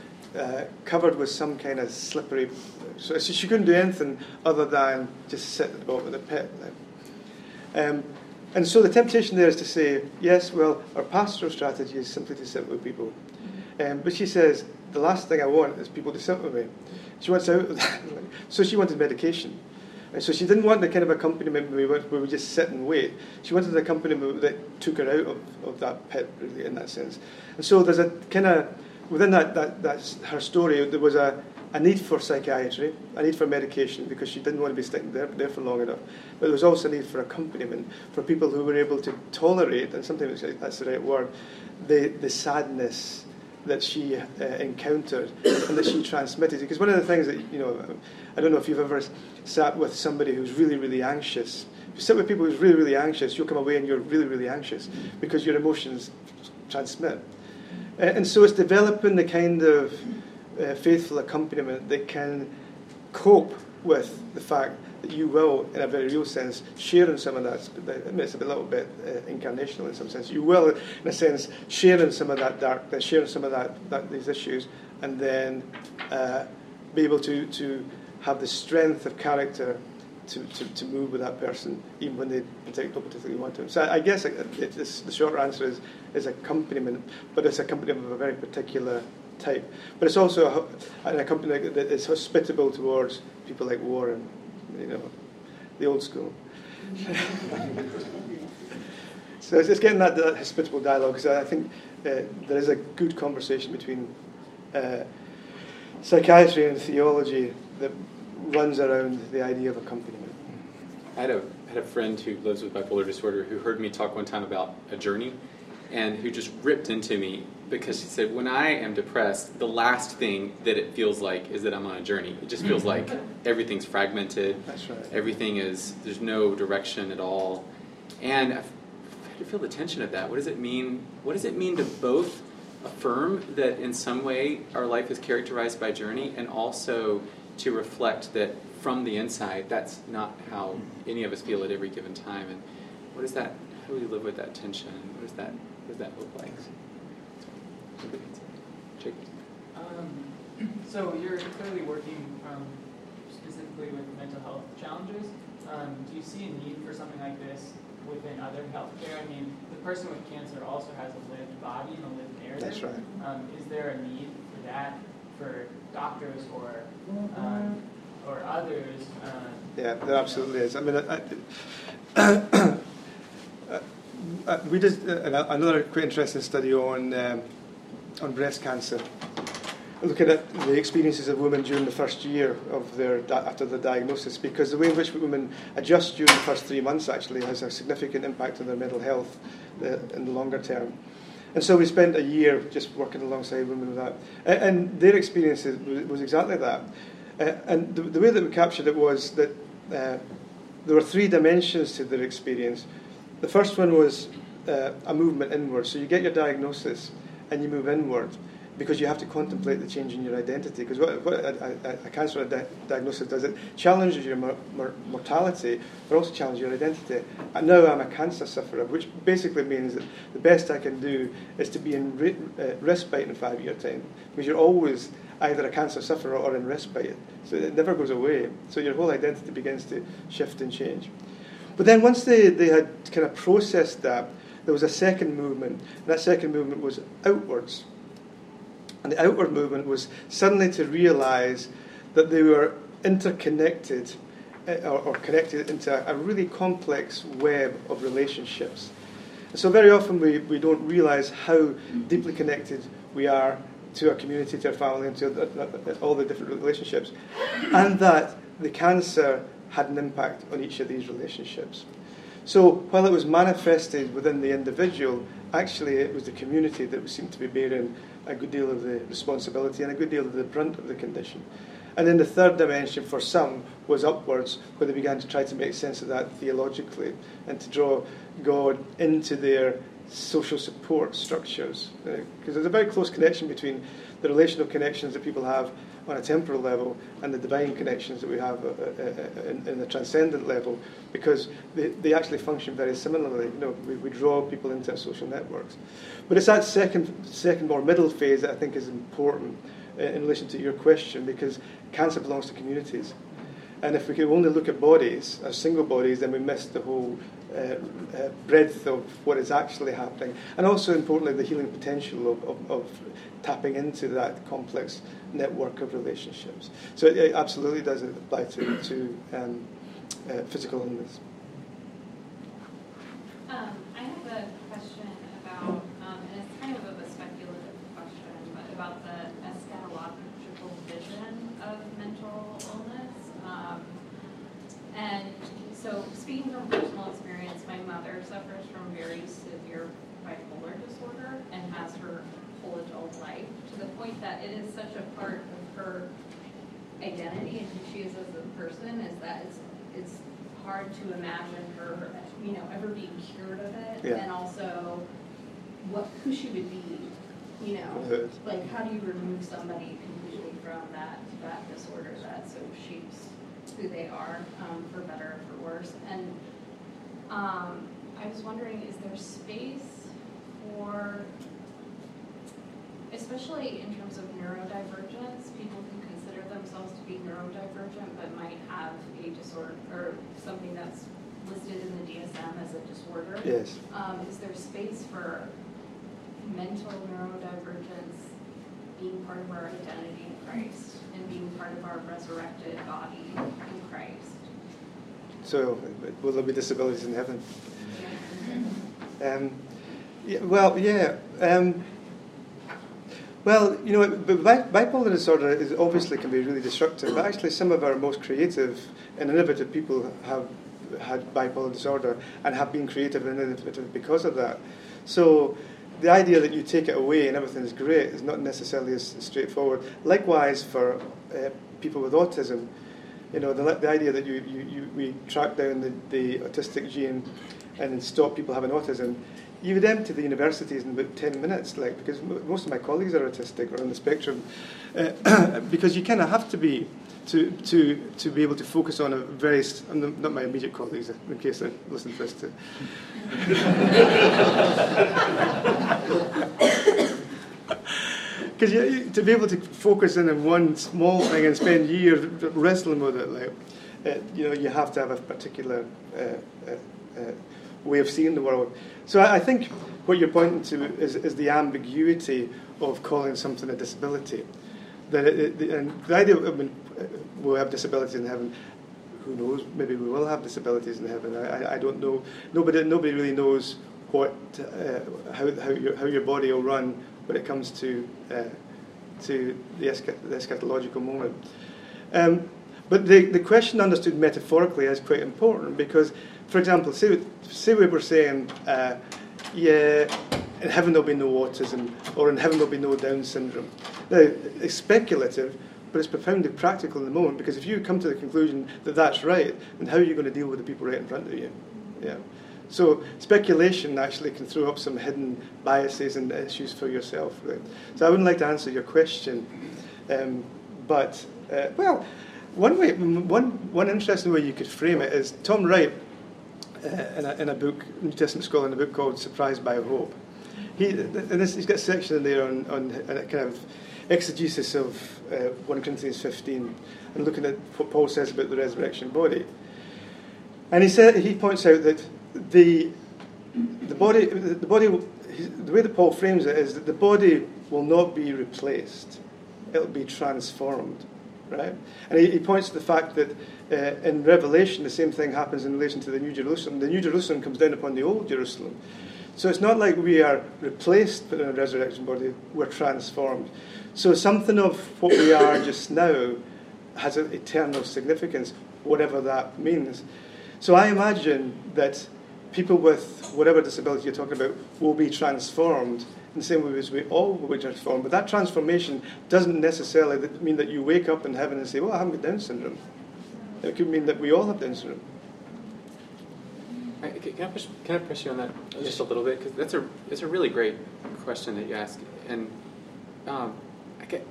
covered with some kind of slippery... So she couldn't do anything other than just sit at the bottom of the pit. And so the temptation there is to say, yes, well, our pastoral strategy is simply to sit with people. But she says, the last thing I want is people to sit with me. She wants out of that. So she wanted medication. And so she didn't want the kind of accompaniment where we just sit and wait. She wanted an accompaniment that took her out of that pit, really, in that sense. And so there's a kind of, within that's her story, there was a need for psychiatry, a need for medication, because she didn't want to be sticking there for long enough. But there was also a need for accompaniment, for people who were able to tolerate, and sometimes that's the right word, the sadness that she encountered and that she transmitted. Because one of the things that, I don't know if you've ever sat with somebody who's really, really anxious. If you sit with people who's really, really anxious, you'll come away and you're really, really anxious because your emotions transmit. And so it's developing the kind of faithful accompaniment that can cope with the fact that you will, in a very real sense, share in some of that. I mean, it's a little bit incarnational in some sense. You will, in a sense, share in some of that darkness, share in some of these issues, and then be able to have the strength of character to move with that person, even when they particularly want to. So I guess it's, the short answer is accompaniment, but it's accompaniment of a very particular type. But it's also an accompaniment that is hospitable towards people like Warren, you know, the old school. So it's getting that hospitable dialogue, because I think there is a good conversation between psychiatry and theology that runs around the idea of accompaniment. I had a friend who lives with bipolar disorder who heard me talk one time about a journey, and who just ripped into me because she said, when I am depressed, the last thing that it feels like is that I'm on a journey. It just feels like everything's fragmented. That's right. Everything is, there's no direction at all. And I've had to feel the tension of that. What does it mean? What does it mean to both affirm that in some way our life is characterized by journey, and also to reflect that from the inside, that's not how any of us feel at every given time? And what is that? How do we live with that tension? What is that? What does that look like? So you're clearly working specifically with mental health challenges. Do you see a need for something like this within other healthcare? I mean, the person with cancer also has a lived body and a lived narrative. That's right. Is there a need for that for doctors or others? Yeah, there absolutely is. I mean, we did another quite interesting study on breast cancer, looking at the experiences of women during the first year of after their diagnosis, because the way in which women adjust during the first 3 months actually has a significant impact on their mental health in the longer term. And so we spent a year just working alongside women with that, and their experience was exactly that. And the way that we captured it was that there were three dimensions to their experience. The first one was a movement inward. So you get your diagnosis and you move inward, because you have to contemplate the change in your identity. Because what a cancer diagnosis does, it challenges your mortality, but also challenges your identity. And now I'm a cancer sufferer, which basically means that the best I can do is to be in respite in 5 years' time, because you're always either a cancer sufferer or in respite. So it never goes away. So your whole identity begins to shift and change. But then once they had kind of processed that, there was a second movement, and that second movement was outwards. And the outward movement was suddenly to realise that they were interconnected or connected into a really complex web of relationships. And so very often we don't realise how deeply connected we are to our community, to our family, and to all the different relationships, and that the cancer had an impact on each of these relationships. So while it was manifested within the individual, actually it was the community that seemed to be bearing a good deal of the responsibility and a good deal of the brunt of the condition. And then the third dimension for some was upwards, where they began to try to make sense of that theologically and to draw God into their social support structures. Because there's a very close connection between the relational connections that people have on a temporal level and the divine connections that we have in the transcendent level, because they actually function very similarly. You know, we draw people into our social networks. But it's that second or middle phase that I think is important in relation to your question, because cancer belongs to communities. And if we could only look at bodies, as single bodies, then we miss the whole breadth of what is actually happening. And also, importantly, the healing potential of tapping into that complex network of relationships. So it absolutely does apply to physical illness. I have a question about, and it's kind of a speculative question, but about the eschatological vision of mental illness. And so, speaking from personal experience, my mother suffers from very severe bipolar disorder and has her whole adult life, to the point that it is such a part of her identity and who she is as a person, is that it's hard to imagine her, you know, ever being cured of it, yeah. And also who she would be, you know, like how do you remove somebody completely from that disorder that so shapes who they are, for better or for worse. And I was wondering, is there space for, especially in terms of neurodivergence, people who consider them themselves to be neurodivergent but might have a disorder or something that's listed in the DSM as a disorder. Yes. Is there space for mental neurodivergence being part of our identity in Christ and being part of our resurrected body in Christ? So, will there be disabilities in heaven? Yeah. Well, you know, bipolar disorder is obviously can be really destructive, but actually some of our most creative and innovative people have had bipolar disorder and have been creative and innovative because of that. So the idea that you take it away and everything is great is not necessarily as straightforward. Likewise for people with autism, you know, the idea that we track down the autistic gene and then stop people having autism. You would empty the universities in about 10 minutes, like, because most of my colleagues are autistic or on the spectrum, because you kind of have to be to be able to focus on a very not my immediate colleagues, in case they listen to this too. Because to be able to focus in on one small thing and spend years wrestling with it, like, you know, you have to have a particular way of seeing the world. So I think what you're pointing to is the ambiguity of calling something a disability. And the idea of, I mean, we'll have disabilities in heaven. Who knows? Maybe we will have disabilities in heaven. I don't know. Nobody really knows what how your body will run when it comes to the eschatological moment. But the question understood metaphorically is quite important because, for example, say we were saying, yeah, in heaven there'll be no autism, or in heaven there'll be no Down syndrome. Now, it's speculative, but it's profoundly practical in the moment, because if you come to the conclusion that that's right, then how are you going to deal with the people right in front of you? Yeah. So speculation actually can throw up some hidden biases and issues for yourself. Right? So I wouldn't like to answer your question, well, one interesting way you could frame it is Tom Wright, in a book, New Testament scholar, in a book called Surprised by Hope. He's got a section in there on a kind of exegesis of 1 Corinthians 15 and looking at what Paul says about the resurrection body. And he points out that the body, the way that Paul frames it is that the body will not be replaced; it'll be transformed. Right? And he points to the fact that in Revelation the same thing happens in relation to the New Jerusalem. The New Jerusalem comes down upon the Old Jerusalem. So it's not like we are replaced in a resurrection body, we're transformed. So something of what we are just now has an eternal significance, whatever that means. So I imagine that people with whatever disability you're talking about will be transformed in the same way as we all will be transformed. But that transformation doesn't necessarily mean that you wake up in heaven and say, well, I haven't got Down syndrome. It could mean that we all have Down syndrome. Can I press you on that just a little bit? Because it's a really great question that you ask. And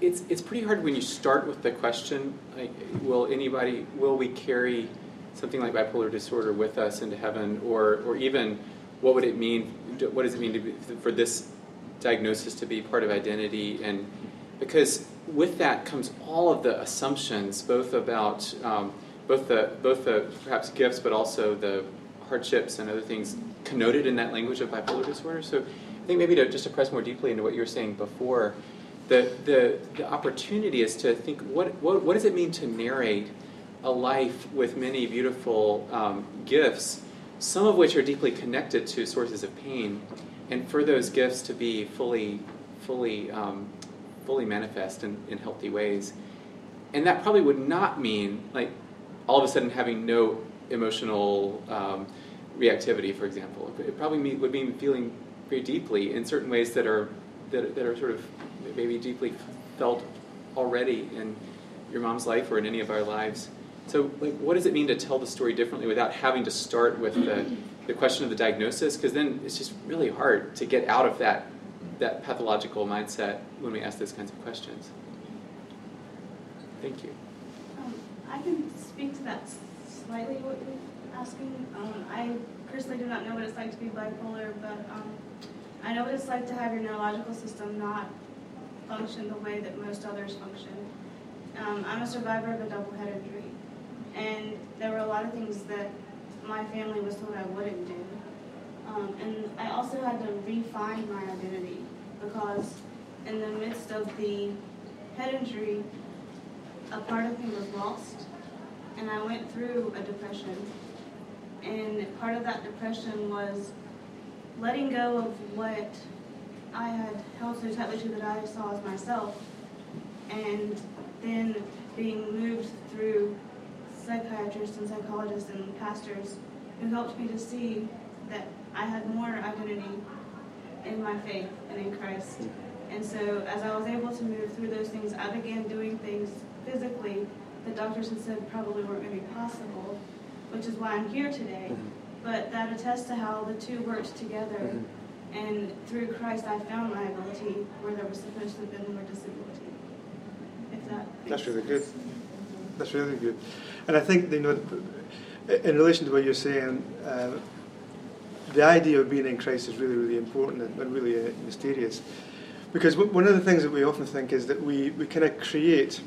it's pretty hard when you start with the question, like, will we carry something like bipolar disorder with us into heaven? Or even, what would it mean? What does it mean for this diagnosis to be part of identity? And because with that comes all of the assumptions, both about both the perhaps gifts, but also the hardships and other things connoted in that language of bipolar disorder. So I think maybe to press more deeply into what you were saying before, the opportunity is to think what does it mean to narrate a life with many beautiful gifts, some of which are deeply connected to sources of pain, and for those gifts to be fully manifest in healthy ways. And that probably would not mean, like, all of a sudden having no emotional reactivity, for example. It probably would mean feeling very deeply in certain ways that are sort of maybe deeply felt already in your mom's life or in any of our lives. So, like, what does it mean to tell the story differently without having to start with the question of the diagnosis, because then it's just really hard to get out of that pathological mindset when we ask those kinds of questions. Thank you. I can speak to that slightly, what you're asking. I personally do not know what it's like to be bipolar, but I know what it's like to have your neurological system not function the way that most others function. I'm a survivor of a double-head injury, and there were a lot of things that my family was told I wouldn't do. And I also had to refine my identity, because in the midst of the head injury, a part of me was lost, and I went through a depression. And part of that depression was letting go of what I had held so tightly to that I saw as myself, and then being moved through psychiatrists and psychologists and pastors who helped me to see that I had more identity in my faith and in Christ. And so as I was able to move through those things, I began doing things physically that doctors had said probably weren't going to be possible, which is why I'm here today. But that attests to how the two worked together. And through Christ, I found my ability where there was supposed to have been more disability. If that makes sense. Really good. That's really good. And I think, you know, in relation to what you're saying, the idea of being in Christ is really, really important and really mysterious. Because one of the things that we often think is that we kind of create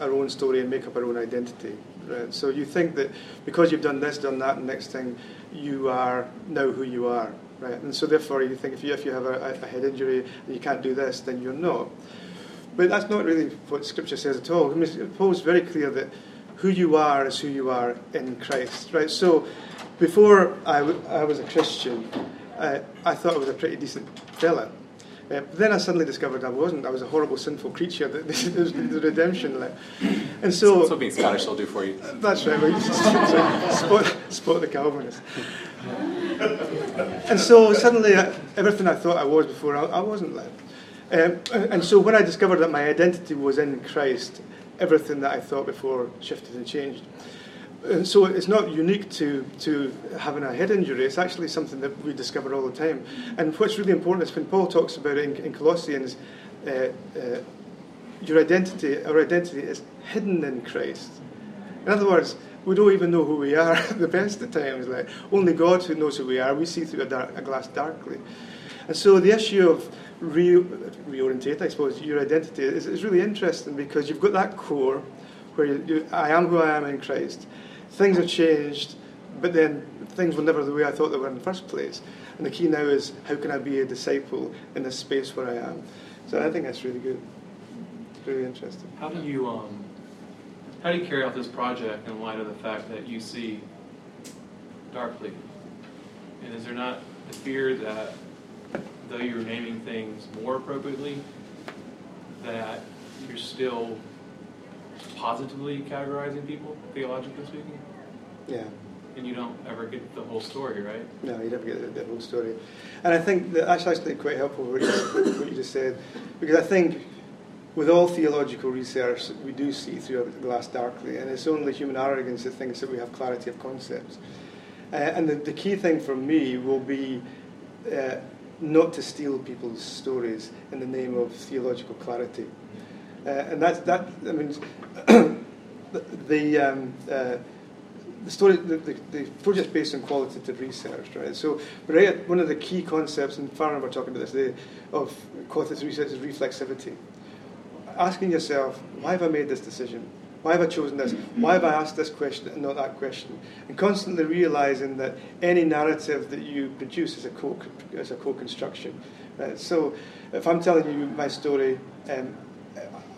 our own story and make up our own identity. Right? So you think that because you've done this, done that, and next thing, you are now who you are. Right? And so therefore you think if you have a head injury and you can't do this, then you're not. But that's not really what Scripture says at all. I mean, Paul's very clear that who you are is who you are in Christ. Right? So before I was a Christian, I thought I was a pretty decent fella. But then I suddenly discovered I wasn't. I was a horrible, sinful creature that was the redemption left. And so that's what being Scottish will do for you. That's right. Well, spot the Calvinist. And so suddenly, everything I thought I was before, I wasn't left. And so when I discovered that my identity was in Christ, everything that I thought before shifted and changed. And so it's not unique to having a head injury. It's actually something that we discover all the time. And what's really important is when Paul talks about it in Colossians, our identity is hidden in Christ. In other words, we don't even know who we are the best of times. Like, only God who knows who we are. We see through a glass darkly. And so the issue of reorientate, I suppose, your identity is really interesting, because you've got that core where I am who I am in Christ. Things have changed, but then things were never the way I thought they were in the first place. And the key now is, how can I be a disciple in the space where I am? So I think that's really good. It's really interesting. How do you carry out this project in light of the fact that you see darkly? And is there not the fear that, though you're naming things more appropriately, that you're still positively categorizing people, theologically speaking? Yeah. And you don't ever get the whole story, right? No, you never get the whole story. And I think that's actually quite helpful, what you just said, because I think with all theological research, we do see through the glass darkly, and it's only human arrogance that thinks that we have clarity of concepts. And the key thing for me will be not to steal people's stories in the name of theological clarity. And that's that. I mean, the project's based on qualitative research, right? So, one of the key concepts, and Farron were talking about this today, of qualitative research is reflexivity. Asking yourself, why have I made this decision? Why have I chosen this? Why have I asked this question and not that question? And constantly realizing that any narrative that you produce is a co-construction. Right? So if I'm telling you my story,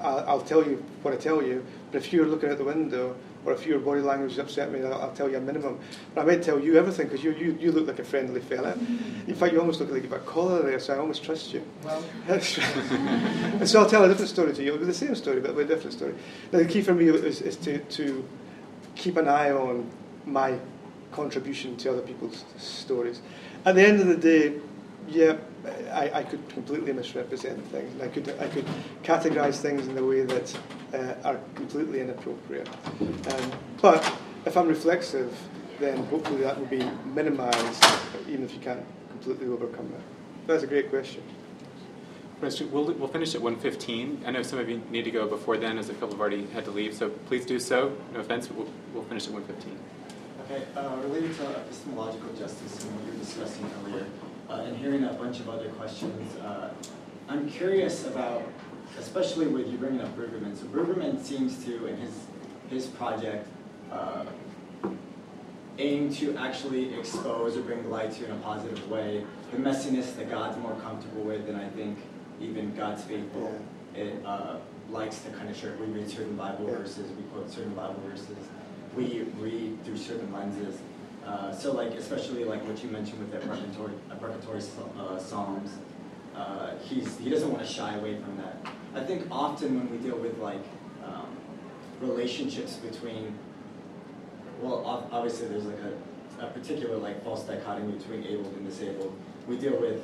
I'll tell you what I tell you, but if you're looking out the window, or if your body language upset me, I'll tell you a minimum. But I might tell you everything, because you look like a friendly fella. In fact, you almost look like you've got a collar there, so I almost trust you. Well. And so I'll tell a different story to you. It'll be the same story, but a different story. Now, the key for me is to keep an eye on my contribution to other people's stories. At the end of the day, yeah, I could completely misrepresent things, and I could categorise things in a way that are completely inappropriate. But if I'm reflexive, then hopefully that will be minimised, even if you can't completely overcome that. That's a great question. We'll finish at 1:15. I know some of you need to go before then, as a couple have already had to leave, so please do so. No offence, but we'll finish at 1:15. Okay, related to epistemological justice and what you were discussing earlier, and hearing a bunch of other questions, I'm curious about especially with you bringing up Brueggemann. So Brueggemann seems to, in his project, aim to actually expose or bring light to, in a positive way, the messiness that God's more comfortable with, and I think even God's faithful, likes to kind of share. We read certain Bible verses, we quote certain Bible verses, we read through certain lenses. So like, especially like what you mentioned with the preparatory Psalms, he doesn't want to shy away from that. I think often when we deal with like relationships between, well, obviously there's like a particular like false dichotomy between abled and disabled. We deal with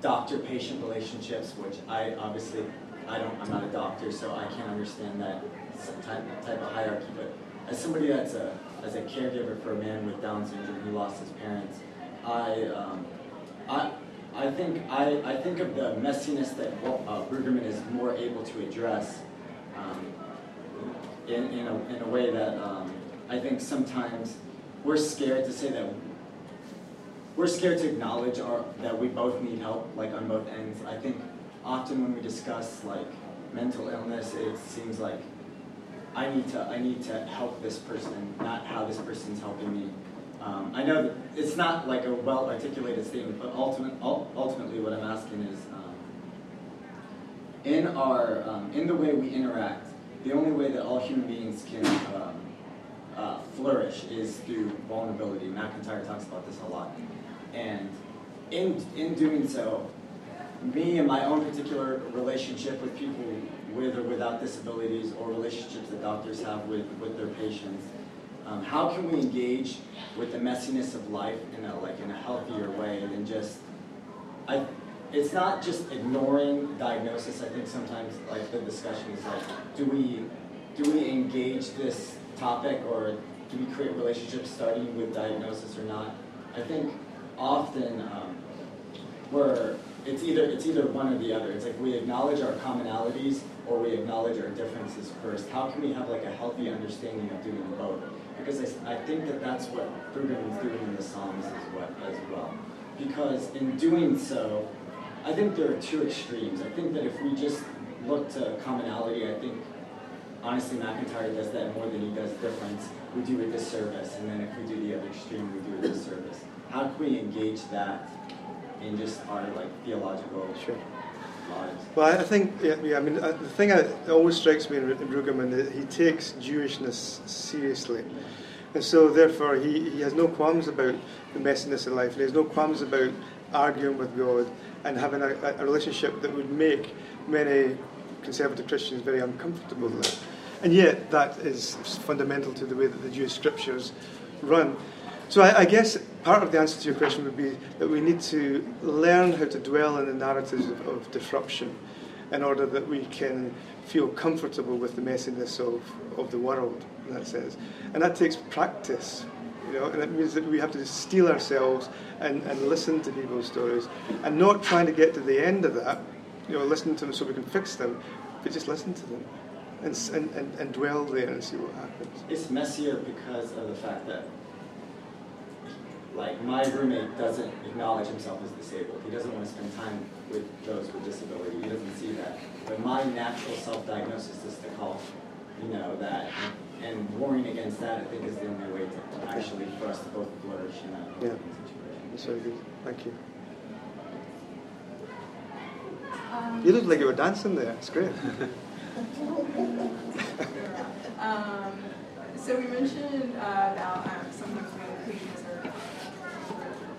doctor-patient relationships, which I'm not a doctor, so I can't understand that type of hierarchy. But as somebody that's as a caregiver for a man with Down syndrome who lost his parents, I think of the messiness that Brueggemann is more able to address in a way that I think sometimes we're scared to say that. We're scared to acknowledge that we both need help, like on both ends. I think often when we discuss like mental illness, it seems like I need to help this person, not how this person's helping me. I know that it's not like a well-articulated statement, but ultimately what I'm asking is, in the way we interact, the only way that all human beings can flourish is through vulnerability. MacIntyre talks about this a lot. And in doing so, me and my own particular relationship with people with or without disabilities, or relationships that doctors have with their patients, how can we engage with the messiness of life in a healthier way than just, it's not just ignoring diagnosis. I think sometimes like the discussion is like, do we engage this topic, or do we create relationships starting with diagnosis or not? I think often it's either one or the other. It's like we acknowledge our commonalities or we acknowledge our differences first. How can we have like a healthy understanding of doing both? Because I think that that's what Brueggemann is doing in the Psalms as well. Because in doing so, I think there are two extremes. I think that if we just look to commonality, I think honestly MacIntyre does that more than he does difference. We do a disservice, and then if we do the other extreme, we do a disservice. How can we engage that in just our like theological lives? Well, I think the thing that always strikes me in Brueggemann is that he takes Jewishness seriously, and so therefore he has no qualms about the messiness in life. He has no qualms about arguing with God and having a relationship that would make many conservative Christians very uncomfortable with it. And yet that is fundamental to the way that the Jewish scriptures run. So I guess part of the answer to your question would be that we need to learn how to dwell in the narratives of disruption in order that we can feel comfortable with the messiness of the world, in that sense. And that takes practice, and it means that we have to steel ourselves and listen to people's stories, and not trying to get to the end of that, listen to them so we can fix them, but just listen to them and dwell there and see what happens. It's messier because of the fact that like my roommate doesn't acknowledge himself as disabled. He doesn't want to spend time with those with disability. He doesn't see that. But my natural self-diagnosis is to call, that. And warring against that, I think, is the only way to actually for us to both flourish in that situation. That's very good. Thank you. You look like you were dancing there. It's great. So we mentioned about sometimes when patients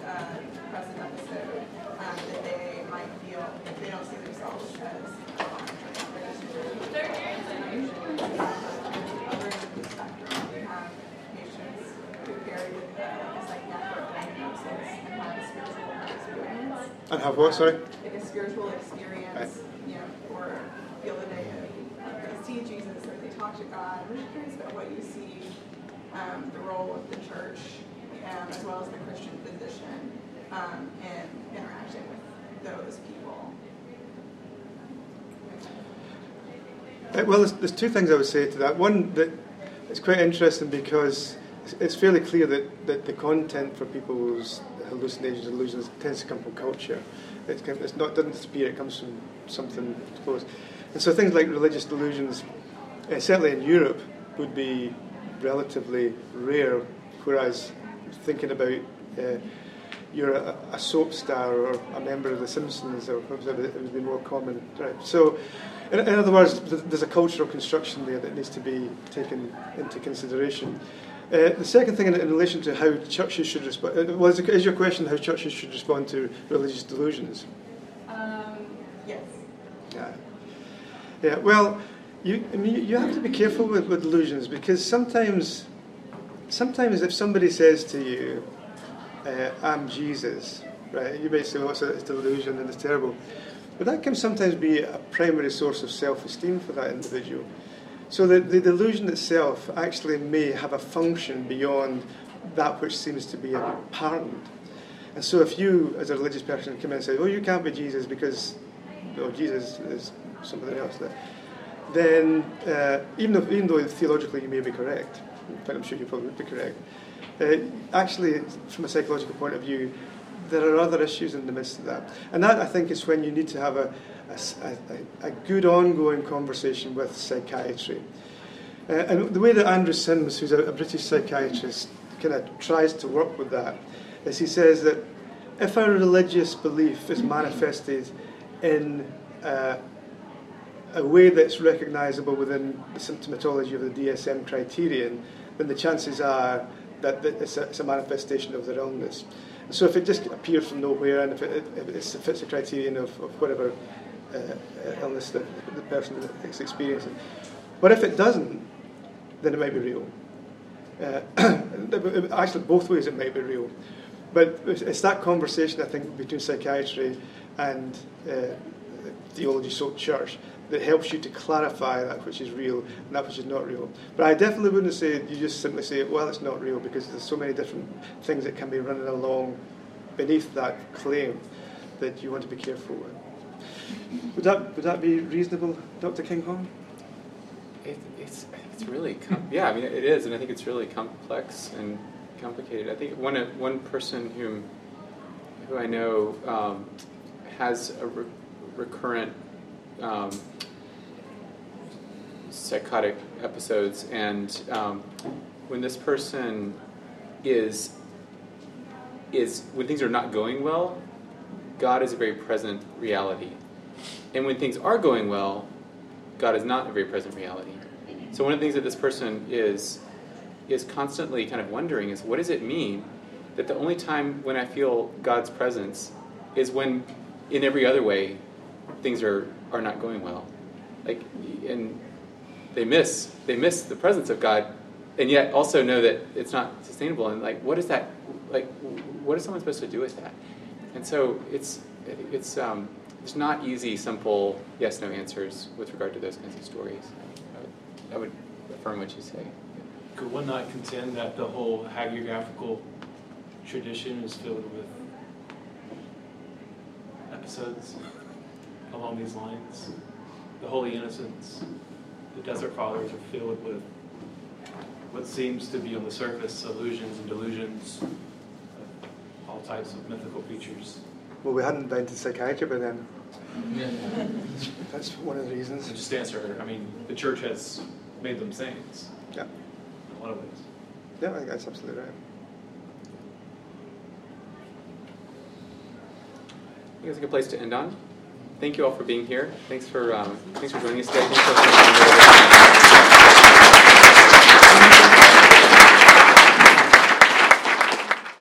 are depressed in episode, that they might feel they don't see themselves as other spectrum patients who carry with a psychiatric diagnosis and have a spiritual experience. And have what? Sorry. Like a spiritual experience, or feel that they see Jesus or they talk to God. I'm just curious about what you see the role of the church, as well as the Christian physician, in interacting with those people. Well, there's two things I would say to that. One, that it's quite interesting because it's fairly clear that the content for people's hallucinations and illusions tends to come from culture. It doesn't disappear, it comes from something close. And so things like religious delusions, certainly in Europe, would be relatively rare, whereas thinking about you're a soap star or a member of The Simpsons or whatever, it would be more common. Right? So, in other words, there's a cultural construction there that needs to be taken into consideration. The second thing in relation to how churches should respond, well, is your question how churches should respond to religious delusions? Yes. Yeah. Well, you have to be careful with delusions, because sometimes if somebody says to you, I'm Jesus, right? You may say, well, it's a delusion and it's terrible. But that can sometimes be a primary source of self-esteem for that individual. So the delusion itself actually may have a function beyond that which seems to be apparent. And so if you, as a religious person, come in and say, well, you can't be Jesus because Jesus is something else, then even though theologically you may be correct, but I'm sure you probably would be correct, actually, from a psychological point of view, there are other issues in the midst of that. And that, I think, is when you need to have a good ongoing conversation with psychiatry. And the way that Andrew Sims, who's a British psychiatrist, kind of tries to work with that, is he says that if our religious belief is manifested in a way that's recognisable within the symptomatology of the DSM criterion, then the chances are that it's a manifestation of their illness. So if it just appears from nowhere, and if it fits the criterion of whatever illness that the person is experiencing, but if it doesn't, then it might be real. Actually, both ways it might be real. But it's that conversation, I think, between psychiatry and theology, so church, that helps you to clarify that which is real and that which is not real. But I definitely wouldn't say you just simply say, well, it's not real, because there's so many different things that can be running along beneath that claim that you want to be careful with. Would that be reasonable, Dr. Kinghorn? It's really yeah, I mean, it is, and I think it's really complex and complicated. I think one person who I know has a recurrent psychotic episodes, and when this person is when things are not going well, God is a very present reality, and when things are going well, God is not a very present reality. So one of the things that this person is constantly kind of wondering is, what does it mean that the only time when I feel God's presence is when in every other way things are not going well, like, and they miss the presence of God, and yet also know that it's not sustainable. And like, what is that? Like, what is someone supposed to do with that? And so it's not easy, simple yes/no answers with regard to those kinds of stories. I would affirm what you say. Could one not contend that the whole hagiographical tradition is filled with episodes along these lines? The Holy Innocents, the Desert Fathers, are filled with what seems to be on the surface illusions and delusions of all types of mythical creatures. Well, we hadn't invented psychiatry by then. Yeah. That's one of the reasons. And just to answer, I mean, the church has made them saints. Yeah. In a lot of ways. Yeah, I think that's absolutely right. I think it's a good place to end on. Thank you all for being here. Thanks for joining us today.